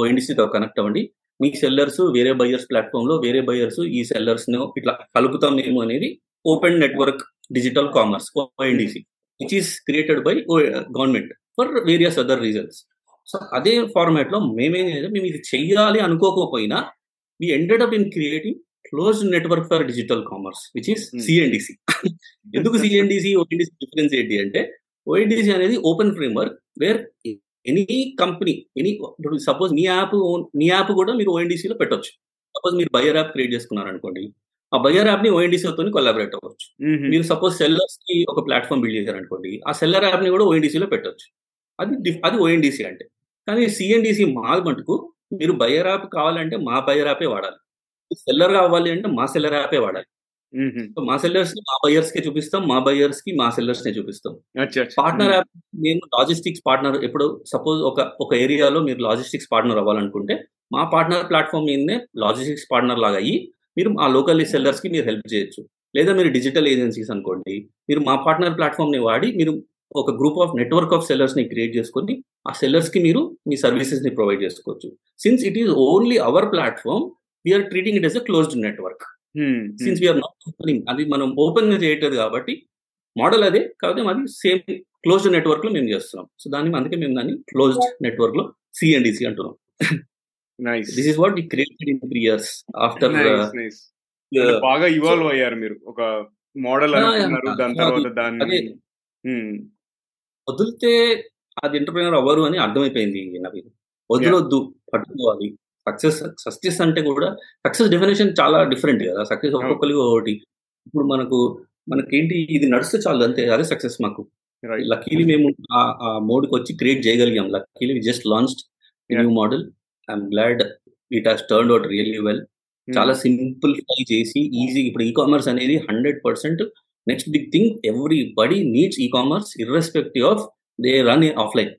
ONDCతో కనెక్ట్ అవ్వండి, మీ సెల్లర్స్ వేరే బయర్స్ ప్లాట్ఫామ్లో వేరే బయర్స్ ఈ సెల్లర్స్ ఇట్లా కలుపుతాం మేము అనేది open network digital commerce ONDC which is created by government for various other reasons. So అదే ఫార్మాట్ లో మేము ఇది చెయ్యాలి అనుకోకపోయినా we ended up in creating closed network for digital commerce which is CNDC. ఎందుకు CNDC ONDC డిఫరెన్స్ ఏంటి అంటే ONDC అనేది open framework where any company any suppose మీ యాప్ కూడా మీరు ONDCలో పెట్టొచ్చు. సపోజ్ మీరు బయర్ యాప్ క్రియేట్ చేసుకున్నారు అనుకోండి, ఆ బయర్ యాప్ ని ONDCతో కొలాబరేట్ అవ్వచ్చు. మీరు సపోజ్ సెల్లర్స్ కి ఒక ప్లాట్ఫామ్ బిల్డ్ చేశారు అనుకోండి, ఆ సెల్లర్ యాప్ ని కూడా ONDCలో పెట్టొచ్చు. అది ONDC అంటే. కానీ CNDC మాల్ మటుకు మీరు బయర్ యాప్ కావాలంటే మా బయర్ యాపే వాడాలి, సెల్లర్ కావాలి అంటే మా సెల్లర్ యాపే వాడాలి. మా సెల్లర్స్ ని మా బయర్స్ కే చూపిస్తాం, మా బయర్స్ కి మా సెల్లర్స్ నే చూపిస్తాం. పార్ట్నర్ యాప్ మేము లాజిస్టిక్స్ పార్ట్నర్, ఎప్పుడు సపోజ్ ఒక ఏరియాలో మీరు లాజిస్టిక్స్ పార్ట్నర్ అవ్వాలనుకుంటే మా పార్ట్నర్ ప్లాట్ఫామ్ మీదనే లాజిస్టిక్స్ పార్ట్నర్ లాగా అయ్యి మీరు ఆ లోకల్ సెల్లర్స్ కి మీరు హెల్ప్ చేయొచ్చు. లేదా మీరు డిజిటల్ ఏజెన్సీస్ అనుకోండి, మీరు మా పార్ట్నర్ ప్లాట్ఫామ్ ని వాడి మీరు ఒక group of network of sellers ని క్రియేట్ చేసుకొని ఆ సెల్లర్స్ కి మీరు మీ సర్వీసెస్ ని ప్రొవైడ్ చేసుకోవచ్చు. Since it is only our platform, we're treating it as a closed network. Since we're not opening, అది మనం ఓపెన్ గా చేయట్లేదు కాబట్టి మోడల్ అదే కాబట్టి అది సేమ్ క్లోజ్డ్ నెట్వర్క్ లో మేము చేస్తున్నాం. సో దాన్ని అందుకే మేము దాన్ని క్లోజ్డ్ నెట్వర్క్ లో CNDC అంటున్నాం. This is what we created in 3 years after. బాగా ఇవాల్వ్ అయ్యారు మీరు ఒక మోడల్ అనుకున్నారు, దాని తర్వాత దాన్ని వదిలితే అది ఎంటర్ప్రెన్యూర్ అవ్వరు అని అర్థమైపోయింది నాకు. వదిలొద్దు, పట్టుకోవాలి. సక్సెస్ అంటే కూడా సక్సెస్ డెఫినేషన్ చాలా డిఫరెంట్ కదా. సక్సెస్ ఒక్కొక్కరికి ఒకటి. ఇప్పుడు మనకేంటి ఇది నడుస్తే చాలు అంతే, అదే సక్సెస్ మాకు. లక్కీలీ మేము ఆ మోడ్కి వచ్చి క్రియేట్ చేయగలిగాం. Luckily we just launched new model. I'm glad it has turned out really well. చాలా సింప్లిఫై చేసి ఈజీ. ఇప్పుడు ఈ కామర్స్ అనేది 100% next big thing. Everybody needs e commerce irrespective of they run offline,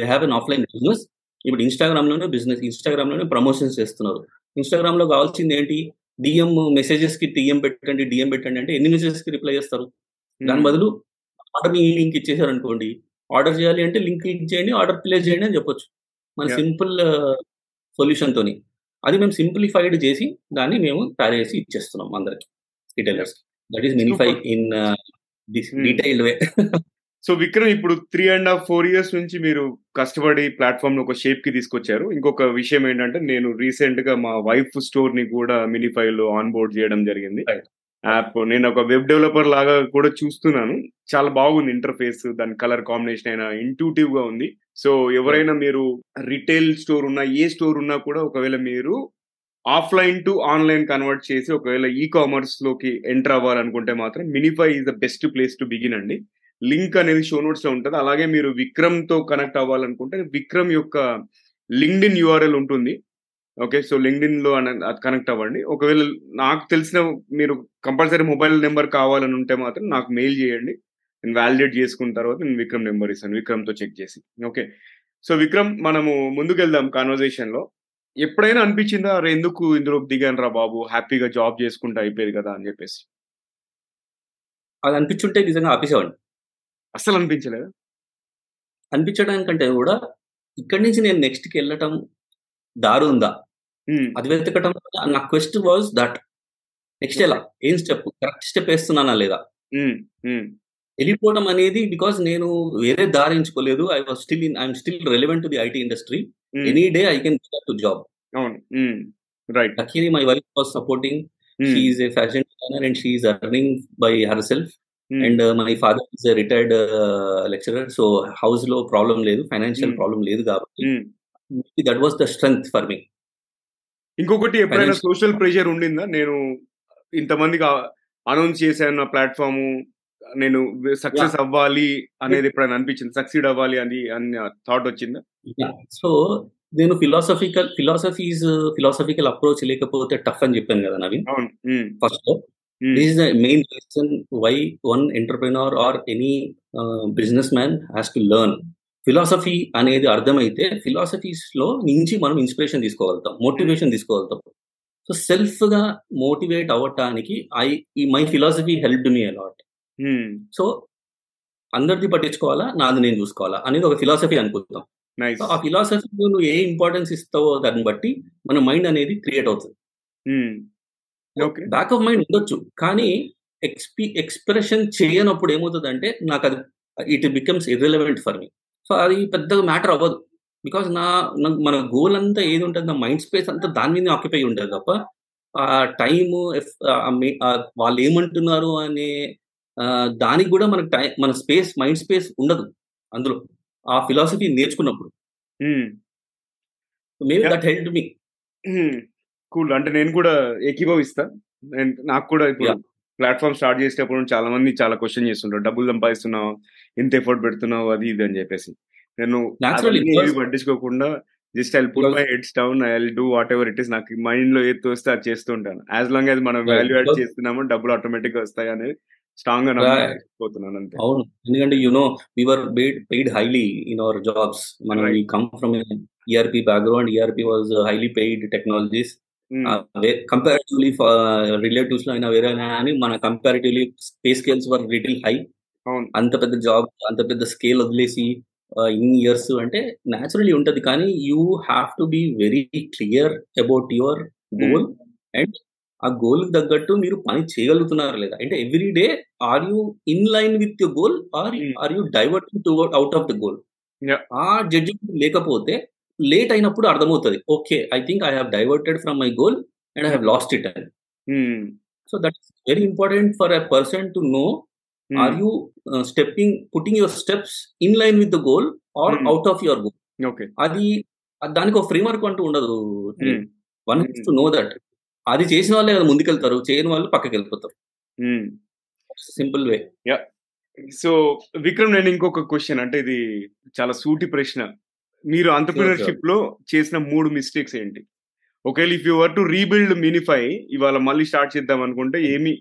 they have an offline business. ఇప్పుడు ఇన్స్టాగ్రామ్ లోనే ప్రమోషన్స్ చేస్తున్నారు. ఇన్స్టాగ్రామ్ లో కావాల్సింది ఏంటి? DM మెసేజెస్ కి TM పెట్టండి, DM పెట్టండి అంటే ఎన్ని మెసేజెస్ కి రిప్లై చేస్తారు? దాని బదులు ఆర్డర్ లింక్ ఇచ్చేసారు అనుకోండి, ఆర్డర్ చేయాలి అంటే లింక్ క్లిక్ చేయండి, ఆర్డర్ ప్లేస్ చేయండి అని చెప్పొచ్చు మన సింపుల్ సొల్యూషన్ తోని. అది మేము సింప్లిఫైడ్ చేసి దాన్ని మేము తయారు చేసి ఇచ్చేస్తున్నాం అందరికి retailers. That is Mynyfy in detailed way. So Vikram, ఇప్పుడు 3.5-4 years నుంచి మీరు కష్టపడి ప్లాట్ఫామ్ ను ఒక షేప్ కి తీసుకొచ్చారు. ఇంకొక విషయం ఏంటంటే, నేను రీసెంట్ గా మా వైఫ్ స్టోర్ ని కూడా Mynyfy లో ఆన్ బోర్డ్ చేయడం జరిగింది. యాప్ నేను ఒక వెబ్ డెవలపర్ లాగా కూడా చూస్తున్నాను. చాలా బాగుంది ఇంటర్ఫేస్, దాని కలర్ కాంబినేషన్ అయినా ఇంట్యూటివ్ గా ఉంది. సో ఎవరైనా మీరు రిటైల్ స్టోర్ ఉన్నా, ఏ స్టోర్ ఉన్నా కూడా, ఒకవేళ మీరు ఆఫ్లైన్ టు ఆన్లైన్ కన్వర్ట్ చేసి ఒకవేళ ఈ కామర్స్ లోకి ఎంటర్ అవ్వాలనుకుంటే మాత్రం Mynyfy is the best place to begin అండి. లింక్ అనేది షో నోట్స్ లో ఉంటుంది. అలాగే మీరు విక్రమ్ తో కనెక్ట్ అవ్వాలనుకుంటే విక్రమ్ యొక్క లింక్డ్ఇన్ URL ఉంటుంది. ఓకే, సో లింక్డ్ఇన్ లో కనెక్ట్ అవ్వండి. ఒకవేళ నాకు తెలిసిన మీరు కంపల్సరీ మొబైల్ నెంబర్ కావాలని ఉంటే మాత్రం నాకు మెయిల్ చేయండి. నేను వ్యాలిడేట్ చేసుకున్న తర్వాత నేను విక్రమ్ నెంబర్ ఇస్తాను, విక్రమ్తో చెక్ చేసి. ఓకే, సో విక్రమ్, మనము ముందుకెళ్దాం కాన్వర్జేషన్ లో. ఎప్పుడైనా అనిపించిందా, అరే ఎందుకు ఇందులోకి దిగాను రా బాబు, హ్యాపీగా జాబ్ చేసుకుంటే అయిపోయేది కదా అని చెప్పేసి? అది అనిపించుంటే నిజంగా ఆపేసేవాడిని. అస్సలు అనిపించలేదు. అనిపించడానికంటే కూడా ఇక్కడి నుంచి నేను నెక్స్ట్కి వెళ్ళటం దారు ఉందా అది వెతకటం. నా క్వెస్ట్ వాజ్ దట్ నెక్స్ట్ ఎలా, ఏం స్టెప్, కరెక్ట్ స్టెప్ వేస్తున్నానా లేదా, వెళ్ళిపోవడం అనేది. బికాస్ నేను వేరే దారి ఎంచుకోలేదు. I'm still relevant to the IT industry. Any day I can get to job. Right. Luckily my wife was supporting. She is a fashion designer and she is earning by her self. And my father is a retired lecturer. So house లో ప్రాబ్లం లేదు, ఫైనాన్షియల్ ప్రాబ్లం లేదు కాబట్టి that was the strength for me. ఇంకొకటి, ఎప్పుడైనా సోషల్ ప్రెషర్ ఉండిందా? నేను ఇంతమందికి అనౌన్స్ చేశాను నా ప్లాట్ఫామ్, నేను సక్సెస్ అవ్వాలి అనేది ఎప్పుడైనా అనిపించింది? సక్సీడ్ అవ్వాలి అని థాట్ వచ్చిందా? సో నేను ఫిలాసఫికల్ అప్రోచ్ లేకపోతే టఫ్ అని చెప్పాను కదా నవీన్ ఫస్ట్ లో. This is the main reason why one entrepreneur or any businessman has to learn. Philosophy అనేది అర్థమైతే ఫిలాసఫీస్ లో నుంచి మనం ఇన్స్పిరేషన్ తీసుకోగలుగుతాం, మోటివేషన్ తీసుకోగలుగుతాం. సో సెల్ఫ్ గా మోటివేట్ అవ్వటానికి my philosophy helped me a lot. So అందరిది పట్టించుకోవాలా, నాది నేను చూసుకోవాలా అనేది ఒక ఫిలాసఫీ అనుకుంటాం. ఆ ఫిలాసఫీలో నువ్వు ఏ ఇంపార్టెన్స్ ఇస్తావో దాన్ని బట్టి మన మైండ్ అనేది క్రియేట్ అవుతుంది. బ్యాక్ ఆఫ్ మైండ్ ఉండొచ్చు, కానీ ఎక్స్ప్రెషన్ చేయనప్పుడు ఏమవుతుందంటే నాకు అది it becomes irrelevant for me. So అది పెద్దగా మ్యాటర్ అవ్వదు. బికాస్ మన గోల్ అంతా ఏది ఉంటుంది, నా మైండ్ స్పేస్ అంతా దాని మీద ఆక్యుపై ఉంటుంది తప్ప ఆ టైము వాళ్ళు ఏమంటున్నారు అనే దానికి కూడా మనకు మన స్పేస్, మైండ్ స్పేస్ ఉండదు అందులో. ఆ ఫిలాసఫీ నేర్చుకున్నప్పుడు maybe that helped me. Cool. అంటే నేను కూడా ఏకీభవిస్తా. నాకు కూడా ఇప్పుడు ప్లాట్ఫామ్ స్టార్ట్ చేసేటప్పుడు చాలా మంది చాలా క్వశ్చన్ చేస్తుంటారు, డబ్బులు సంపాదిస్తున్నావు, ఎంత ఎఫర్ట్ పెడుతున్నావు, అది ఇది అని చెప్పేసి. నేను పట్టించుకోకుండా just I put my heads down, I do whatever it is, నాకు మైండ్ లో ఏది వస్తే అది చేస్తూ ఉంటాను. యాజ్ లాంగ్ యాజ్ మనం వాల్యూ యాడ్ చేస్తున్నామో డబ్బులు ఆటోమేటిక్ గా వస్తాయి అనేది స్ట్రాంగ్ గా పోతున్నాను అంతే. అవును, ఎందుకంటే you know we were paid highly in our jobs. మనం we come from ERP background. ERP was highly paid technologies. Comparatively for relatives lo aina verana ani mana comparatively pay scales were little high. Anta pedda job anta pedda scale odlesi in years ante naturally untadi, kaani you have to be very clear about your goal and ఆ గోల్ తగ్గట్టు మీరు పని చేయగలుగుతున్నారు లేదా అంటే every day are you in line with your goal are are you diverting toward out of the goal. ఆ జడ్జిమెంట్ లేకపోతే లేట్ అయినప్పుడు అర్థమవుతుంది, okay I think I have diverted from my goal and I have lost it అని. So that is very important for a person to know are you stepping putting your steps in line with the goal or out of your goal. అది దానికి ఒక ఫ్రేమ్ వర్క్ అంటూ ఉండదు. One has to know that. అది చేసిన వాళ్ళే కదా ముందుకెళ్తారు, చేయని వాళ్ళు పక్కకి వెళ్ళిపోతారు. Simple way. సో విక్రమ్, నేను ఇంకొక క్వశ్చన్, అంటే ఇది చాలా సూటి ప్రశ్న, మీరు ఎంటర్‌ప్రెన్యూర్‌షిప్ లో చేసిన 3 మిస్టేక్స్ ఏంటి? ఒకవేళ if you were to rebuild Mynyfy ఇవాళ మళ్ళీ స్టార్ట్ చేద్దాం అనుకుంటే ఏమి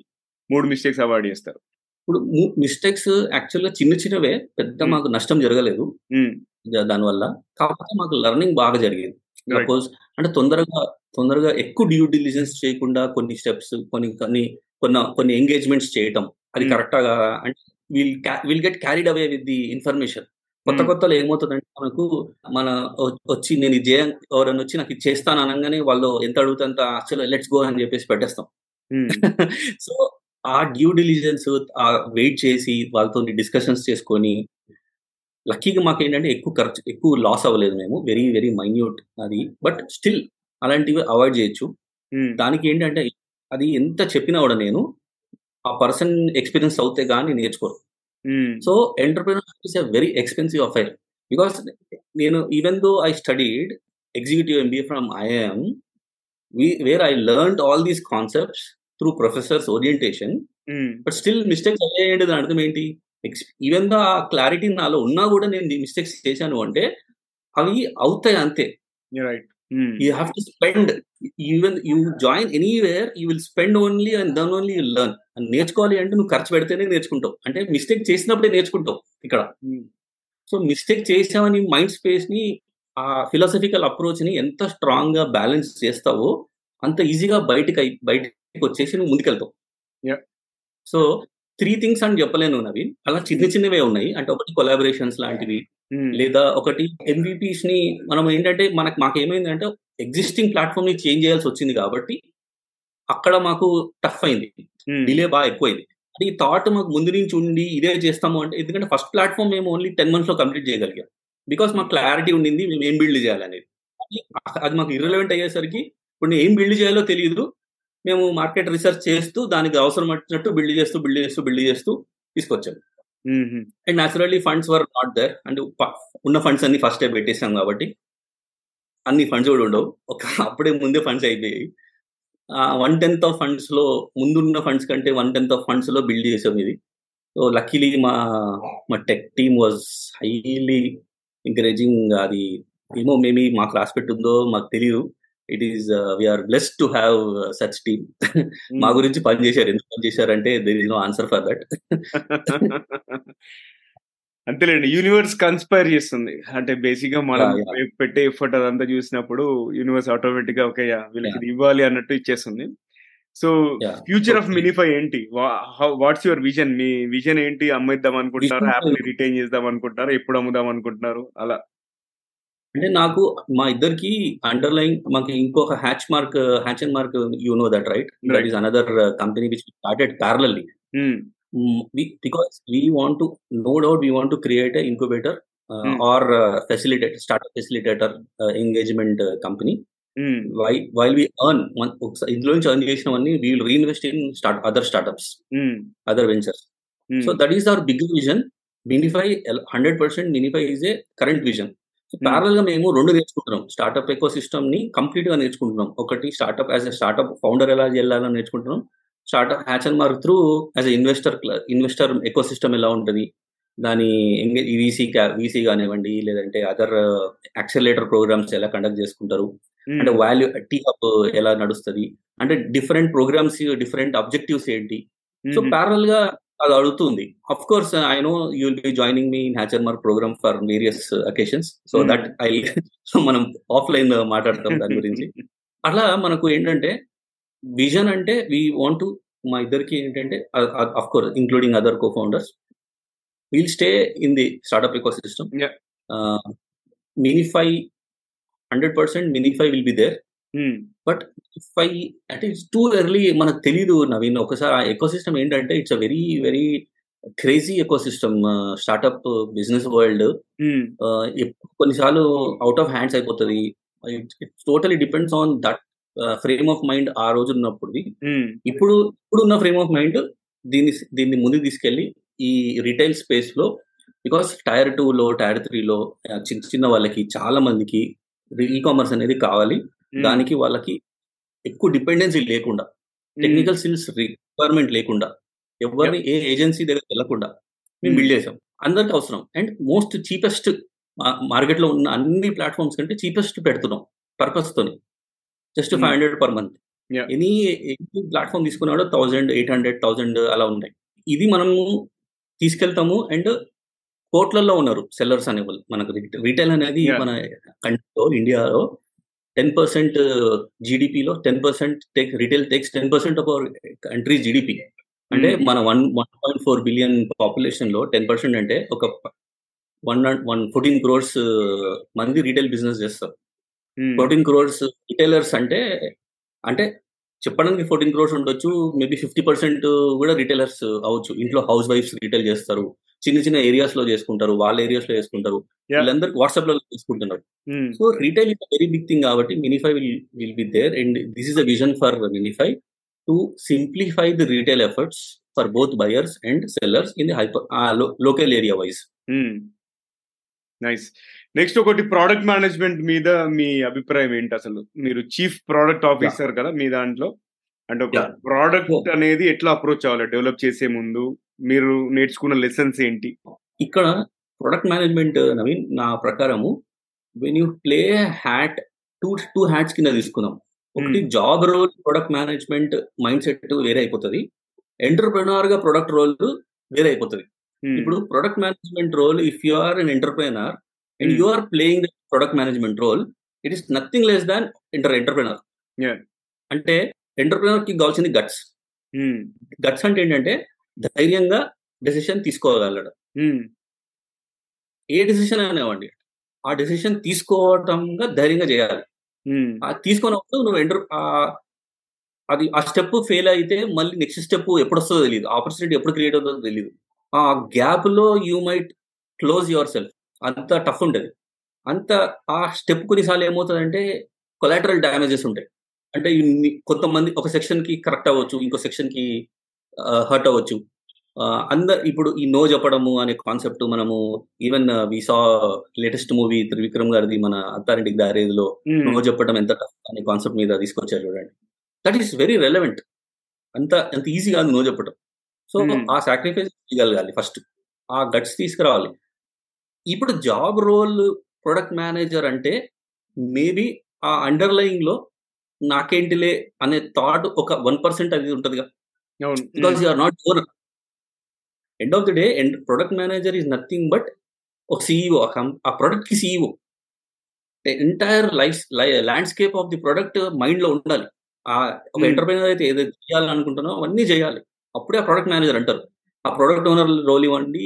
3 మిస్టేక్స్ అవాయిడ్ చేస్తారు? ఇప్పుడు మిస్టేక్స్ యాక్చువల్ గా చిన్న చిన్నవే, పెద్ద మాకు నష్టం జరగలేదు దానివల్ల, కాకపోతే మాకు లెర్నింగ్ బాగా జరిగింది. సపోజ్ అంటే తొందరగా ఎక్కువ డ్యూ డిలిజెన్స్ చేయకుండా కొన్ని స్టెప్స్ కొన్ని ఎంగేజ్మెంట్స్ చేయటం, అది కరెక్టా అంటే will get carried away with the information. కొత్త కొత్తలో ఏమవుతుందంటే మనకు వచ్చి నేను ఇది చేయ, ఎవరైనా వచ్చి నాకు ఇది చేస్తాను అనగానే వాళ్ళు ఎంత అడుగుతా అంత యాక్చువల్ లెట్స్ గో అని చెప్పేసి పెట్టేస్తాం. సో ఆ డ్యూ డిలిజెన్స్ ఆ వెయిట్ చేసి వాళ్ళతో డిస్కషన్స్ చేసుకొని, లక్కీగా మాకు ఏంటంటే ఎక్కువ లాస్ అవ్వలేదు మేము, వెరీ వెరీ మైన్యూట్ అది, బట్ స్టిల్ అలాంటివి అవాయిడ్ చేయొచ్చు. దానికి ఏంటంటే అది ఎంత చెప్పినా కూడా నేను ఆ పర్సన్ ఎక్స్పీరియన్స్ అవుతే కానీ నేర్చుకోరు. So entrepreneurship is a very expensive affair because నేను even though I studied executive MBA from IIM where I learned all these concepts through professors orientation, but still mistakes అయ్యేయండి. దాని అర్థం ఏంటి, ఈవెన్ దో ఆ క్లారిటీ నాలో ఉన్నా కూడా నేను మిస్టేక్స్ చేశాను అంటే అవి అవుతాయి అంతే. You have to spend, even you join anywhere, you will spend only and then only you learn. And నేర్చుకోవాలి అంటే నువ్వు ఖర్చు పెడితేనే నేర్చుకుంటావు, అంటే మిస్టేక్ చేసినప్పుడే నేర్చుకుంటావు ఇక్కడ. సో మిస్టేక్ చేసామని మైండ్ స్పేస్ ని, ఆ ఫిలాసఫికల్ అప్రోచ్ ని ఎంత స్ట్రాంగ్ గా బ్యాలెన్స్ చేస్తావో అంత ఈజీగా బయటకు వచ్చేసి నువ్వు ముందుకెళ్తావు. సో 3 థింగ్స్ అని చెప్పలేను అవి, అలా చిన్న చిన్నవే ఉన్నాయి. అంటే ఒకటి కొలాబరేషన్స్ లాంటివి, లేదా ఒకటి MVPs ని మనం ఏంటంటే మాకు ఏమైందంటే ఎగ్జిస్టింగ్ ప్లాట్ఫామ్ ని చేంజ్ చేయాల్సి వచ్చింది కాబట్టి అక్కడ మాకు టఫ్ అయింది, డిలే బాగా ఎక్కువైంది. అంటే ఈ థాట్ మాకు ముందు నుంచి ఉండి ఇదే చేస్తాము అంటే, ఎందుకంటే ఫస్ట్ ప్లాట్ఫామ్ మేము ఓన్లీ 10 months లో కంప్లీట్ చేయగలిగాం బికాస్ మాకు క్లారిటీ ఉండింది మేము ఏం బిల్డ్ చేయాలనేది. అది మాకు ఇర్రెలెవెంట్ అయ్యేసరికి ఇప్పుడు నేను ఏం బిల్డ్ చేయాలో తెలియదు, మేము మార్కెట్ రీసెర్చ్ చేస్తూ దానికి అవసరం వచ్చినట్టు బిల్డ్ చేస్తూ తీసుకొచ్చాము. And naturally funds were not there, అంటే ఉన్న ఫండ్స్ అన్ని ఫస్ట్ టైం పెట్టేసాం కాబట్టి అన్ని ఫండ్స్ కూడా ఉండవు, అప్పుడే ముందే ఫండ్స్ అయిపోయాయి. 1/10 ఆఫ్ ఫండ్స్ లో, ముందున్న ఫండ్స్ కంటే 1/10 ఆఫ్ ఫండ్స్ లో బిల్డ్ చేసాం ఇది. సో లక్కీలీ మా tech team was highly encouraging. అది ఏమో మేబీ మాకు రాసి పెట్టుందో మాకు తెలియదు. It is we are blessed to have such team. మా గురించి పని చేశారు అంటే there is no answer for that. అంతేలేండి, యూనివర్స్ కన్స్పైర్ చేస్తుంది. అంటే బేసిక్ గా మనం పెట్టే ఎఫర్ట్ అదంతా చూసినప్పుడు యూనివర్స్ ఆటోమేటిక్ గా ఓకే వీళ్ళకి ఇవ్వాలి అన్నట్టు ఇచ్చేస్తుంది. సో ఫ్యూచర్ ఆఫ్ Mynyfy ఏంటి, వాట్స్ యువర్ విజన్? మీ విజన్ ఏంటి? అమ్మేద్దాం అనుకుంటున్నారు, యాప్ ని రిటైన్ చేద్దాం అనుకుంటున్నారు, ఎప్పుడు అమ్ముదాం అనుకుంటున్నారు? అలా అంటే నాకు మా ఇద్దరికి అండర్లైన్ మాకు ఇంకొక hatch and mark you know that right, that is another company which we started parallelly because we want to no doubt we want to create a incubator or facilitator, startup facilitator engagement company. While we earn, ఇందులో నుంచి ఎర్న్ చేసినవన్నీ we will reinvest in other startups, other ventures. So that is our bigger vision. Mynyfy 100% Mynyfy is a current vision. Parallel గా మేము 2 నేర్చుకుంటున్నాం, స్టార్ట్అప్ ఎకో సిస్టమ్ ని కంప్లీట్ గా నేర్చుకుంటున్నాం. ఒకటి startup as a startup founder ఎలా వెళ్ళాలని నేర్చుకుంటున్నాం, startup hatch and mark through as a investor ecosystem ఎలా ఉంటుంది, దాని వీసీ కానివ్వండి, లేదంటే అదర్ యాక్సిలరేటర్ ప్రోగ్రామ్స్ ఎలా కండక్ట్ చేసుకుంటారు, అంటే వాల్యూ టీ హబ్ ఎలా నడుస్తుంది, అంటే డిఫరెంట్ ప్రోగ్రామ్స్ డిఫరెంట్ ఆబ్జెక్టివ్స్ ఏంటి. సో ప్యారల్ గా అది అడుగుతుంది. Of course I know you will be joining me in హ్యాచర్మార్ program for various occasions, so that I మనం ఆఫ్లైన్ మాట్లాడతాం దాని గురించి. అట్లా మనకు ఏంటంటే విజన్ అంటే వీ వాంట్ టు, మా ఇద్దరికి ఏంటంటే of course including other co founders, we'll stay in the startup ecosystem. Mynyfy 100% Mynyfy will be there. But Mynyfy అంటే ఇట్స్ టూ ఎర్లీ, మనకు తెలీదు నవీన్. ఒకసారి ఆ ఎకోసిస్టమ్ ఏంటంటే it's a very very crazy ecosystem startup business world. కొన్నిసార్లు అవుట్ ఆఫ్ హ్యాండ్స్ అయిపోతుంది. It's totally depends on that frame of mind ఆ రోజు ఉన్నప్పుడు. ఇప్పుడున్న ఫ్రేమ్ ఆఫ్ మైండ్ దీన్ని ముందు తీసుకెళ్లి ఈ రిటైల్ స్పేస్ లో, బికాస్ టైర్ 2లో టైర్ 3లో చిన్న చిన్న వాళ్ళకి చాలా మందికి ఈ కామర్స్ అనేది కావాలి. దానికి వాళ్ళకి ఎక్కువ డిపెండెన్సీ లేకుండా, టెక్నికల్ స్కిల్స్ రిక్వైర్మెంట్ లేకుండా, ఎవరిని ఏ ఏజెన్సీ దగ్గర వెళ్లకుండా మేము బిల్డ్ చేసాం. అందరికి అవసరం అండ్ మోస్ట్ చీపెస్ట్ మార్కెట్ లో ఉన్న అన్ని ప్లాట్ఫామ్స్ కంటే చీపెస్ట్ పెడుతున్నాం పర్పస్ తోని. Just 500 per month. Any platform తీసుకున్నాడో 1,800, 1,000 అలా ఉన్నాయి. ఇది మనము తీసుకెళ్తాము. అండ్ కోట్లలో ఉన్నారు సెల్లర్స్ అనేవాళ్ళు. మనకు రీటైల్ అనేది మన కంట్రీలో, ఇండియాలో 10% జీడిపిలో 10% retail takes 10% of our country GDP. అంటే మన 1.4 billion పాపులేషన్ లో 10% అంటే ఒక 14 crores మంది రీటైల్ బిజినెస్ చేస్తారు. 14 crores రిటైలర్స్ అంటే చెప్పడానికి 14 crores ఉండొచ్చు, మేబీ 50% కూడా రిటైలర్స్ అవ్వచ్చు. ఇంట్లో హౌస్ వైఫ్స్ రిటైల్ చేస్తారు, చిన్న చిన్న ఏరియాస్ లో చేసుకుంటారు, వాళ్ళ ఏరియాస్ లో చేసుకుంటారు, వీళ్ళందరికీ వాట్సాప్ లో చేసుకుంటున్నారు. So retail is very big thing. కాబట్టి Mynyfy will be there and this is the vision for Mynyfy to simplify the retail efforts for both buyers and sellers in the local area wise. Nice. Next ఒకటి ప్రోడక్ట్ మేనేజ్మెంట్ మీద మీ అభిప్రాయం ఏంటి? అసలు మీరు చీఫ్ ప్రోడక్ట్ ఆఫీసర్ కదా మీ దాంట్లో, అంటే ఒక ప్రోడక్ట్ అనేది ఎట్లా అప్రోచ్ అవ్వాలి, డెవలప్ చేసే ముందు మీరు నేర్చుకున్న లెసన్స్ ఏంటి? ఇక్కడ ప్రొడక్ట్ మేనేజ్మెంట్ నవీన్ నా ప్రకారము when you play hat two hats కింద తీసుకున్నాం. ఒకటి job role product management mind set వేరే అయిపోతుంది, ఎంటర్ప్రెనర్ గా ప్రొడక్ట్ రోల్ వేరే అయిపోతుంది. ఇప్పుడు product management role, if you are an entrepreneur and you are playing the product management role, it is nothing less than entrepreneur. అంటే ఎంటర్ప్రెనర్ కి కావాల్సింది గట్స్. గట్స్ అంటే ఏంటంటే ధైర్యంగా డెసిషన్ తీసుకోగలడు. ఏ డెసిషన్ అనేవ్వండి, ఆ డెసిషన్ తీసుకోవటంగా ధైర్యంగా చేయాలి. తీసుకున్నప్పుడు నువ్వు అది ఆ స్టెప్ ఫెయిల్ అయితే మళ్ళీ నెక్స్ట్ స్టెప్ ఎప్పుడు వస్తుందో తెలియదు, ఆపర్చునిటీ ఎప్పుడు క్రియేట్ అవుతుందో తెలియదు. ఆ గ్యాప్ లో you might close yourself. అంత టఫ్ ఉంటుంది. అంత ఆ స్టెప్ కొన్నిసార్లు ఏమవుతుందంటే కొలాటరల్ డ్యామేజెస్ ఉంటాయి. అంటే కొంతమంది ఒక సెక్షన్ కి కరెక్ట్ అవ్వచ్చు, ఇంకో సెక్షన్ కి హర్ట్ అవ్వచ్చు. అందరు ఇప్పుడు ఈ నో చెప్పడము అనే కాన్సెప్ట్ మనము even we saw latest movie Trivikram గారిది మన అత్తారింటికి దారేదిలో నో చెప్పడం ఎంత టఫ్ అనే కాన్సెప్ట్ మీద తీసుకొచ్చారు చూడండి. That is very relevant. అంత ఈజీ కాదు నో చెప్పడం. సో ఆ సాక్రిఫైస్ చేయగలగాలి ఫస్ట్, ఆ గట్స్ తీసుకురావాలి. ఇప్పుడు జాబ్ రోల్ ప్రొడక్ట్ మేనేజర్ అంటే మేబీ ఆ అండర్లైయింగ్ లో నాకేంటిలే అనే థాట్ ఒక 1% అది ఉంటుందిగా, because you are not owner. End of the day product manager is nothing but ఒక సిఇఓ, ఆ ప్రొడక్ట్ కి CEO. Entire landscape of the product mind లో ఉండాలి. ఆ ఒక ఎంటర్ప్రెనర్ అయితే ఏదో చేయాలనుకుంటున్నామో అవన్నీ చేయాలి, అప్పుడే ఆ ప్రొడక్ట్ మేనేజర్ అంటారు. ఆ ప్రొడక్ట్ ఓనర్ రోల్ ఇవ్వండి,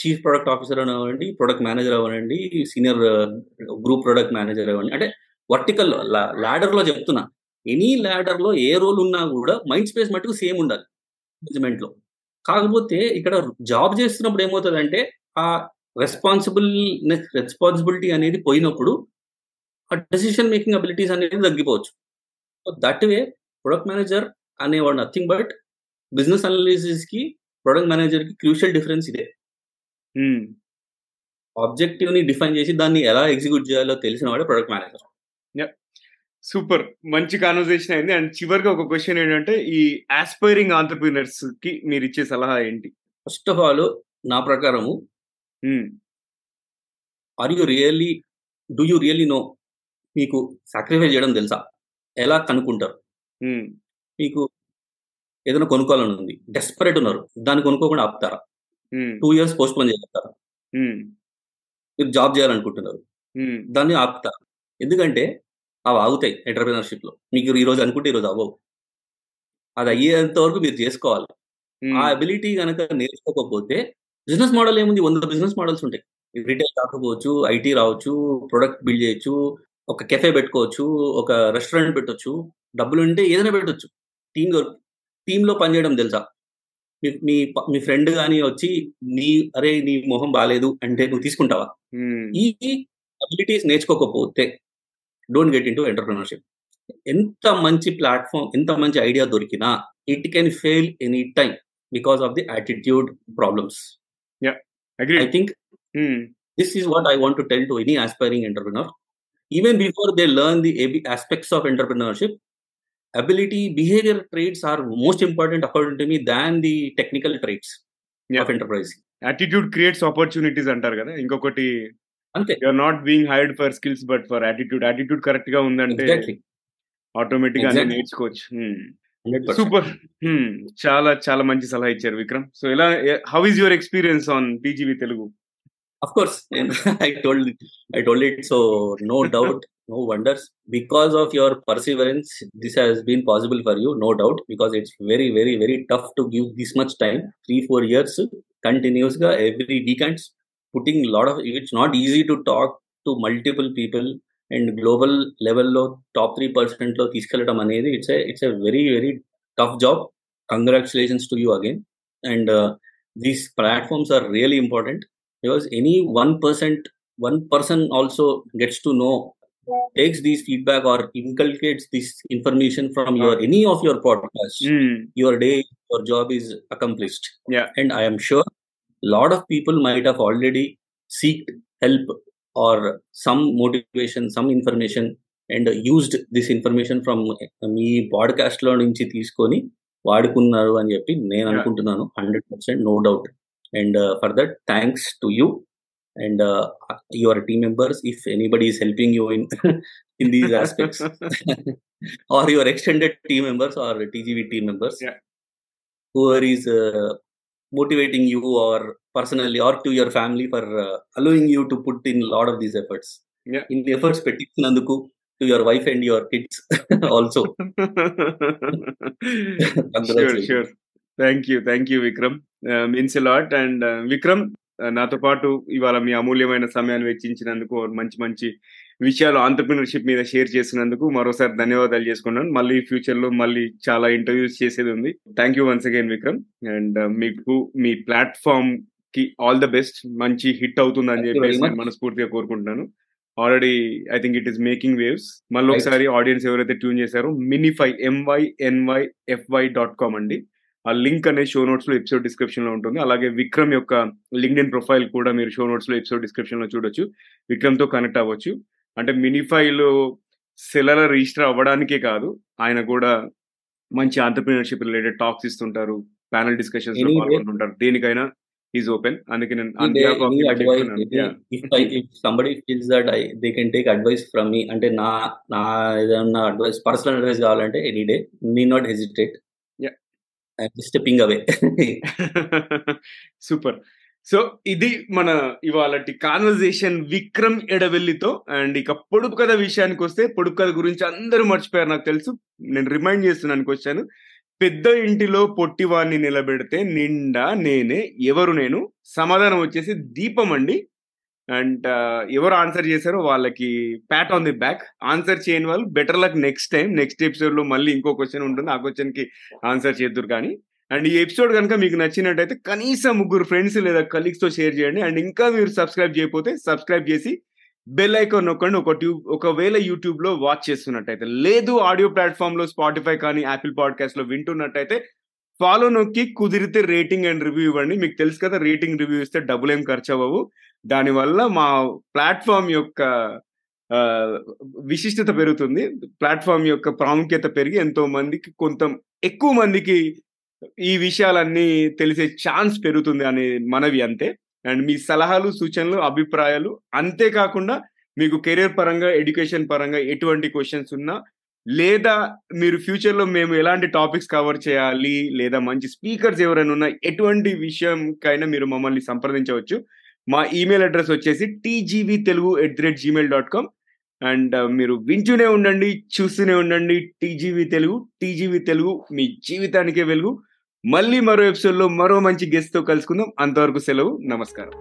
చీఫ్ ప్రొడక్ట్ ఆఫీసర్ అవ్వండి, ప్రొడక్ట్ మేనేజర్ అవ్వండి, సీనియర్ గ్రూప్ ప్రొడక్ట్ మేనేజర్ అవ్వండి. అంటే వర్టికల్ ల్యాడర్ లో చెప్తున్నా, ఎనీ ల్యాడర్ లో ఏ రోల్ ఉన్నా కూడా మైండ్ స్పేస్ మట్టుకు సేమ్ ఉండాలి మేనేజ్మెంట్ లో. కాకపోతే ఇక్కడ జాబ్ చేస్తున్నప్పుడు ఏమవుతుందంటే ఆ రెస్పాన్సిబిలిటీ అనేది పోయినప్పుడు ఆ డెసిషన్ మేకింగ్ అబిలిటీస్ అనేది తగ్గిపోవచ్చు. దట్ వే ప్రొడక్ట్ మేనేజర్ అనేవాడు నథింగ్ బట్ బిజినెస్ అనాలిసిస్ కి ప్రొడక్ట్ మేనేజర్ కి క్రూషియల్ డిఫరెన్స్ ఇదే. ఆబ్జెక్టివ్ ని డిఫైన్ చేసి దాన్ని ఎలా ఎగ్జిక్యూట్ చేయాలో తెలిసిన వాడే ప్రొడక్ట్ మేనేజర్. సూపర్, మంచి కాన్వర్సేషన్ అయింది. అండ్ చివరిగా ఒక క్వశ్చన్ ఏంటంటే ఈ ఆస్పైరింగ్ ఆంటర్‌ప్రెన్యూర్స్ కి మీరు ఇచ్చే సలహా ఏంటి? ఫస్ట్ ఆఫ్ ఆల్ నా ప్రకారము um, do you really know, మీకు సాక్రిఫైస్ చేయడం తెలుసా? ఎలా కనుక్కుంటారు? ఉమ్, మీకు ఏదైనా కొనుక్కోవాలని ఉంది, డెస్పరేట్ ఉన్నారు, దాన్ని కొనుక్కోకుండా ఆపుతారా? ఉమ్, 2 years పోస్ట్ పోన్ చేస్తారా? ఉమ్, మీరు జాబ్ చేయాలనుకుంటున్నారు, ఉమ్, దాన్ని ఆపుతారు. ఎందుకంటే అవి ఆగుతాయి ఎంటర్ప్రినర్షిప్లో. మీకు ఈరోజు అనుకుంటే ఈరోజు అవ్వవు. అది అయ్యేంత వరకు మీరు చేసుకోవాలి. ఆ ఉమ్, అబిలిటీ కనుక నేర్చుకోకపోతే, బిజినెస్ మోడల్ ఏముంది, 100 బిజినెస్ మోడల్స్ ఉంటాయి. రిటైల్ కాకపోవచ్చు, IT రావచ్చు, ప్రొడక్ట్ బిల్డ్ చేయొచ్చు, ఒక కెఫే పెట్టుకోవచ్చు, ఒక రెస్టారెంట్ పెట్టొచ్చు, డబ్బులు ఉంటే ఏదైనా పెట్టొచ్చు. టీమ్ వర్క్, టీంలో పనిచేయడం తెలుసా? మీ మీ మీ ఫ్రెండ్ కానీ వచ్చి అరే నీ మొహం బాగాలేదు అంటే నువ్వు తీసుకుంటావా? ఉమ్, ఈ అబిలిటీస్ నేర్చుకోకపోతే don't get into entrepreneurship. ఎంత మంచి ప్లాట్ఫామ్, ఎంత మంచి ఐడియా దొరికినా it can fail any time because of the attitude problems. Yeah, I agreed. Think um, this is what I want to tell to any aspiring entrepreneur. Even before they learn the aspects of entrepreneurship, ability, behavior traits are most important according to me than the technical traits yeah, of enterprise. Attitude creates opportunities అంటారు కదా. ఇంకొకటి, అంతే, you're not being hired for skills but for attitude. Attitude correct గా ఉందంటే exactly ఆటోమేటిక్ గా అన్ని exactly నేర్చుకోవచ్చు. 100%. సూపర్. చాలా చాలా మంచి సలహా ఇచ్చారు విక్రమ్. సో ఎలా, how is your experience on TGV Telugu? Of course, and I told it, so no doubt, no wonders. Because of your perseverance, this has been possible for you, no doubt, because it's very, very, very tough to give this much time, 3-4 years continuous ga every weekends, putting lot of, it's not easy to talk to multiple people and global level lo top 3% lo teeskelladam anedi, it's a very, very tough job. Congratulations to you again. And these platforms are really important. Because any 1% also gets to know, takes these feedback or inculcates this information from your any of your podcast, your day, your job is accomplished. Yeah, And I am sure lot of people might have already seeked help or some motivation, some information, and used this information from me podcast lo nunchi teeskoni vaadukunnaru ani cheppi nenu Yeah. anukuntunnanu. 100% no doubt. And for that, thanks to you and your team members, if anybody is helping you in in these aspects or your extended team members or TGV team members, yeah, whoever is motivating you or personally or to your family for allowing you to put in a lot of these efforts, yeah. in the efforts pettinanduku to your wife and your kids also. Sure, Congratulations. sure. Thank you Vikram. Means a lot. And Vikram, నాతో పాటు ఇవాళ మీ అమూల్యమైన సమయాన్ని వెచ్చించినందుకు, మంచి మంచి విషయాలు ఆంటర్ప్రినర్షిప్ మీద షేర్ చేసినందుకు మరోసారి ధన్యవాదాలు చేసుకున్నాను. మళ్ళీ ఫ్యూచర్లో మళ్ళీ చాలా ఇంటర్వ్యూస్ చేసేది ఉంది. Thank you once again Vikram. And మీకు, మీ ప్లాట్ఫామ్ కి ఆల్ ద బెస్ట్. మంచి హిట్ అవుతుందని Thank you very చెప్పేసి much. నేను మనస్ఫూర్తిగా కోరుకుంటున్నాను. Already I think it is making waves. మళ్ళీ Right. ఒకసారి ఆడియన్స్ ఎవరైతే ట్యూన్ చేశారో, మినిఫై mynyfy.com అండి. ఆ లింక్ అనే షో నోట్స్ లో, ఎపిసోడ్ డిస్క్రిప్షన్ లో ఉంటుంది. అలాగే విక్రమ్ యొక్క లింక్డ్ ఇన్ ప్రొఫైల్ కూడా మీరు షో నోట్స్ లో, ఎపిసోడ్ డిస్క్రిప్షన్ లో చూడొచ్చు. విక్రమ్ తో కనెక్ట్ అవ్వచ్చు. అంటే మినిఫైలో సెలర్ రిజిస్టర్ అవ్వడానికే కాదు, ఆయన కూడా మంచి ఆంటర్ప్రినర్షిప్ రిలేటెడ్ టాక్స్ ఇస్తుంటారు, ప్యానల్ డిస్కషన్స్ లో Any way, పాల్గొంటుంటారు. దేనికైనా ఈజ్ ఓపెన్. అందుకే నేను any way, behalf of any you advice, చెప్తున్నాను. any, if somebody feels that they can take advice from me, అంటే నా ఏదైనా అడ్వైస్, పర్సనల్ అడ్వైస్ కావాలంటే any day, need not hesitate. Yeah. I am stepping away. Super. So ఇది మన ఇవాళటి కాన్వర్జేషన్ విక్రమ్ ఎడవెల్లితో. అండ్ ఇక పొడుపు కథ విషయానికి వస్తే, పొడుపు కథ గురించి అందరూ మర్చిపోయారు నాకు తెలుసు. నేను రిమైండ్ చేస్తున్నాను వచ్చాను. పెద్ద ఇంటిలో పొట్టివాణ్ణి నిలబెడితే నిండా నేనే, ఎవరు నేను? సమాధానం వచ్చేసి దీపం అండి. అండ్ ఎవరు ఆన్సర్ చేశారో వాళ్ళకి pat on the back. Answer చేయని వాళ్ళు better luck next time. Next episode లో మళ్ళీ ఇంకో క్వశ్చన్ ఉంటుంది, ఆ క్వశ్చన్ కి ఆన్సర్ చేద్దురు కానీ. అండ్ ఈ ఎపిసోడ్ కనుక మీకు నచ్చినట్టయితే కనీసం 3 ఫ్రెండ్స్ లేదా కలీగ్స్ తో షేర్ చేయండి. అండ్ ఇంకా మీరు సబ్స్క్రైబ్ చేయకపోతే సబ్స్క్రైబ్ చేసి బెల్ ఐకాన్ నొక్కండి. ఒకవేళ యూట్యూబ్ లో వాచ్ చేస్తున్నట్టయితే, లేదు ఆడియో ప్లాట్ఫామ్ లో స్పాటిఫై కానీ యాపిల్ పాడ్కాస్ట్ లో వింటున్నట్టయితే ఫాలో నొక్కి కుదిరితే రేటింగ్ అండ్ రివ్యూ ఇవ్వండి. మీకు తెలుసు కదా, రేటింగ్ రివ్యూ ఇస్తే డబ్బులు ఏం ఖర్చు అవ్వవు. దానివల్ల మా ప్లాట్ఫామ్ యొక్క ఆ, విశిష్టత పెరుగుతుంది. ప్లాట్ఫామ్ యొక్క ప్రాముఖ్యత పెరిగి ఎంతో మందికి, కొంత ఎక్కువ మందికి ఈ విషయాలన్నీ తెలిసే ఛాన్స్ పెరుగుతుంది అనే మనవి. అంతే. అండ్ మీ సలహాలు, సూచనలు, అభిప్రాయాలు, అంతేకాకుండా మీకు కెరీర్ పరంగా, ఎడ్యుకేషన్ పరంగా ఎటువంటి క్వశ్చన్స్ ఉన్నా, లేదా మీరు ఫ్యూచర్లో మేము ఎలాంటి టాపిక్స్ కవర్ చేయాలి, లేదా మంచి స్పీకర్స్ ఎవరైనా ఉన్నా, ఎటువంటి విషయంకైనా మీరు మమ్మల్ని సంప్రదించవచ్చు. మా ఈమెయిల్ అడ్రస్ వచ్చేసి tgvtelugu@gmail.com. అండ్ మీరు వింటూనే ఉండండి, చూస్తూనే ఉండండి టీజీవీ తెలుగు. టీజీవీ తెలుగు మీ జీవితానికే వెలుగు. మళ్ళీ మరో ఎపిసోడ్లో మరో మంచి గెస్ట్తో కలుసుకుందాం. అంతవరకు సెలవు, నమస్కారం.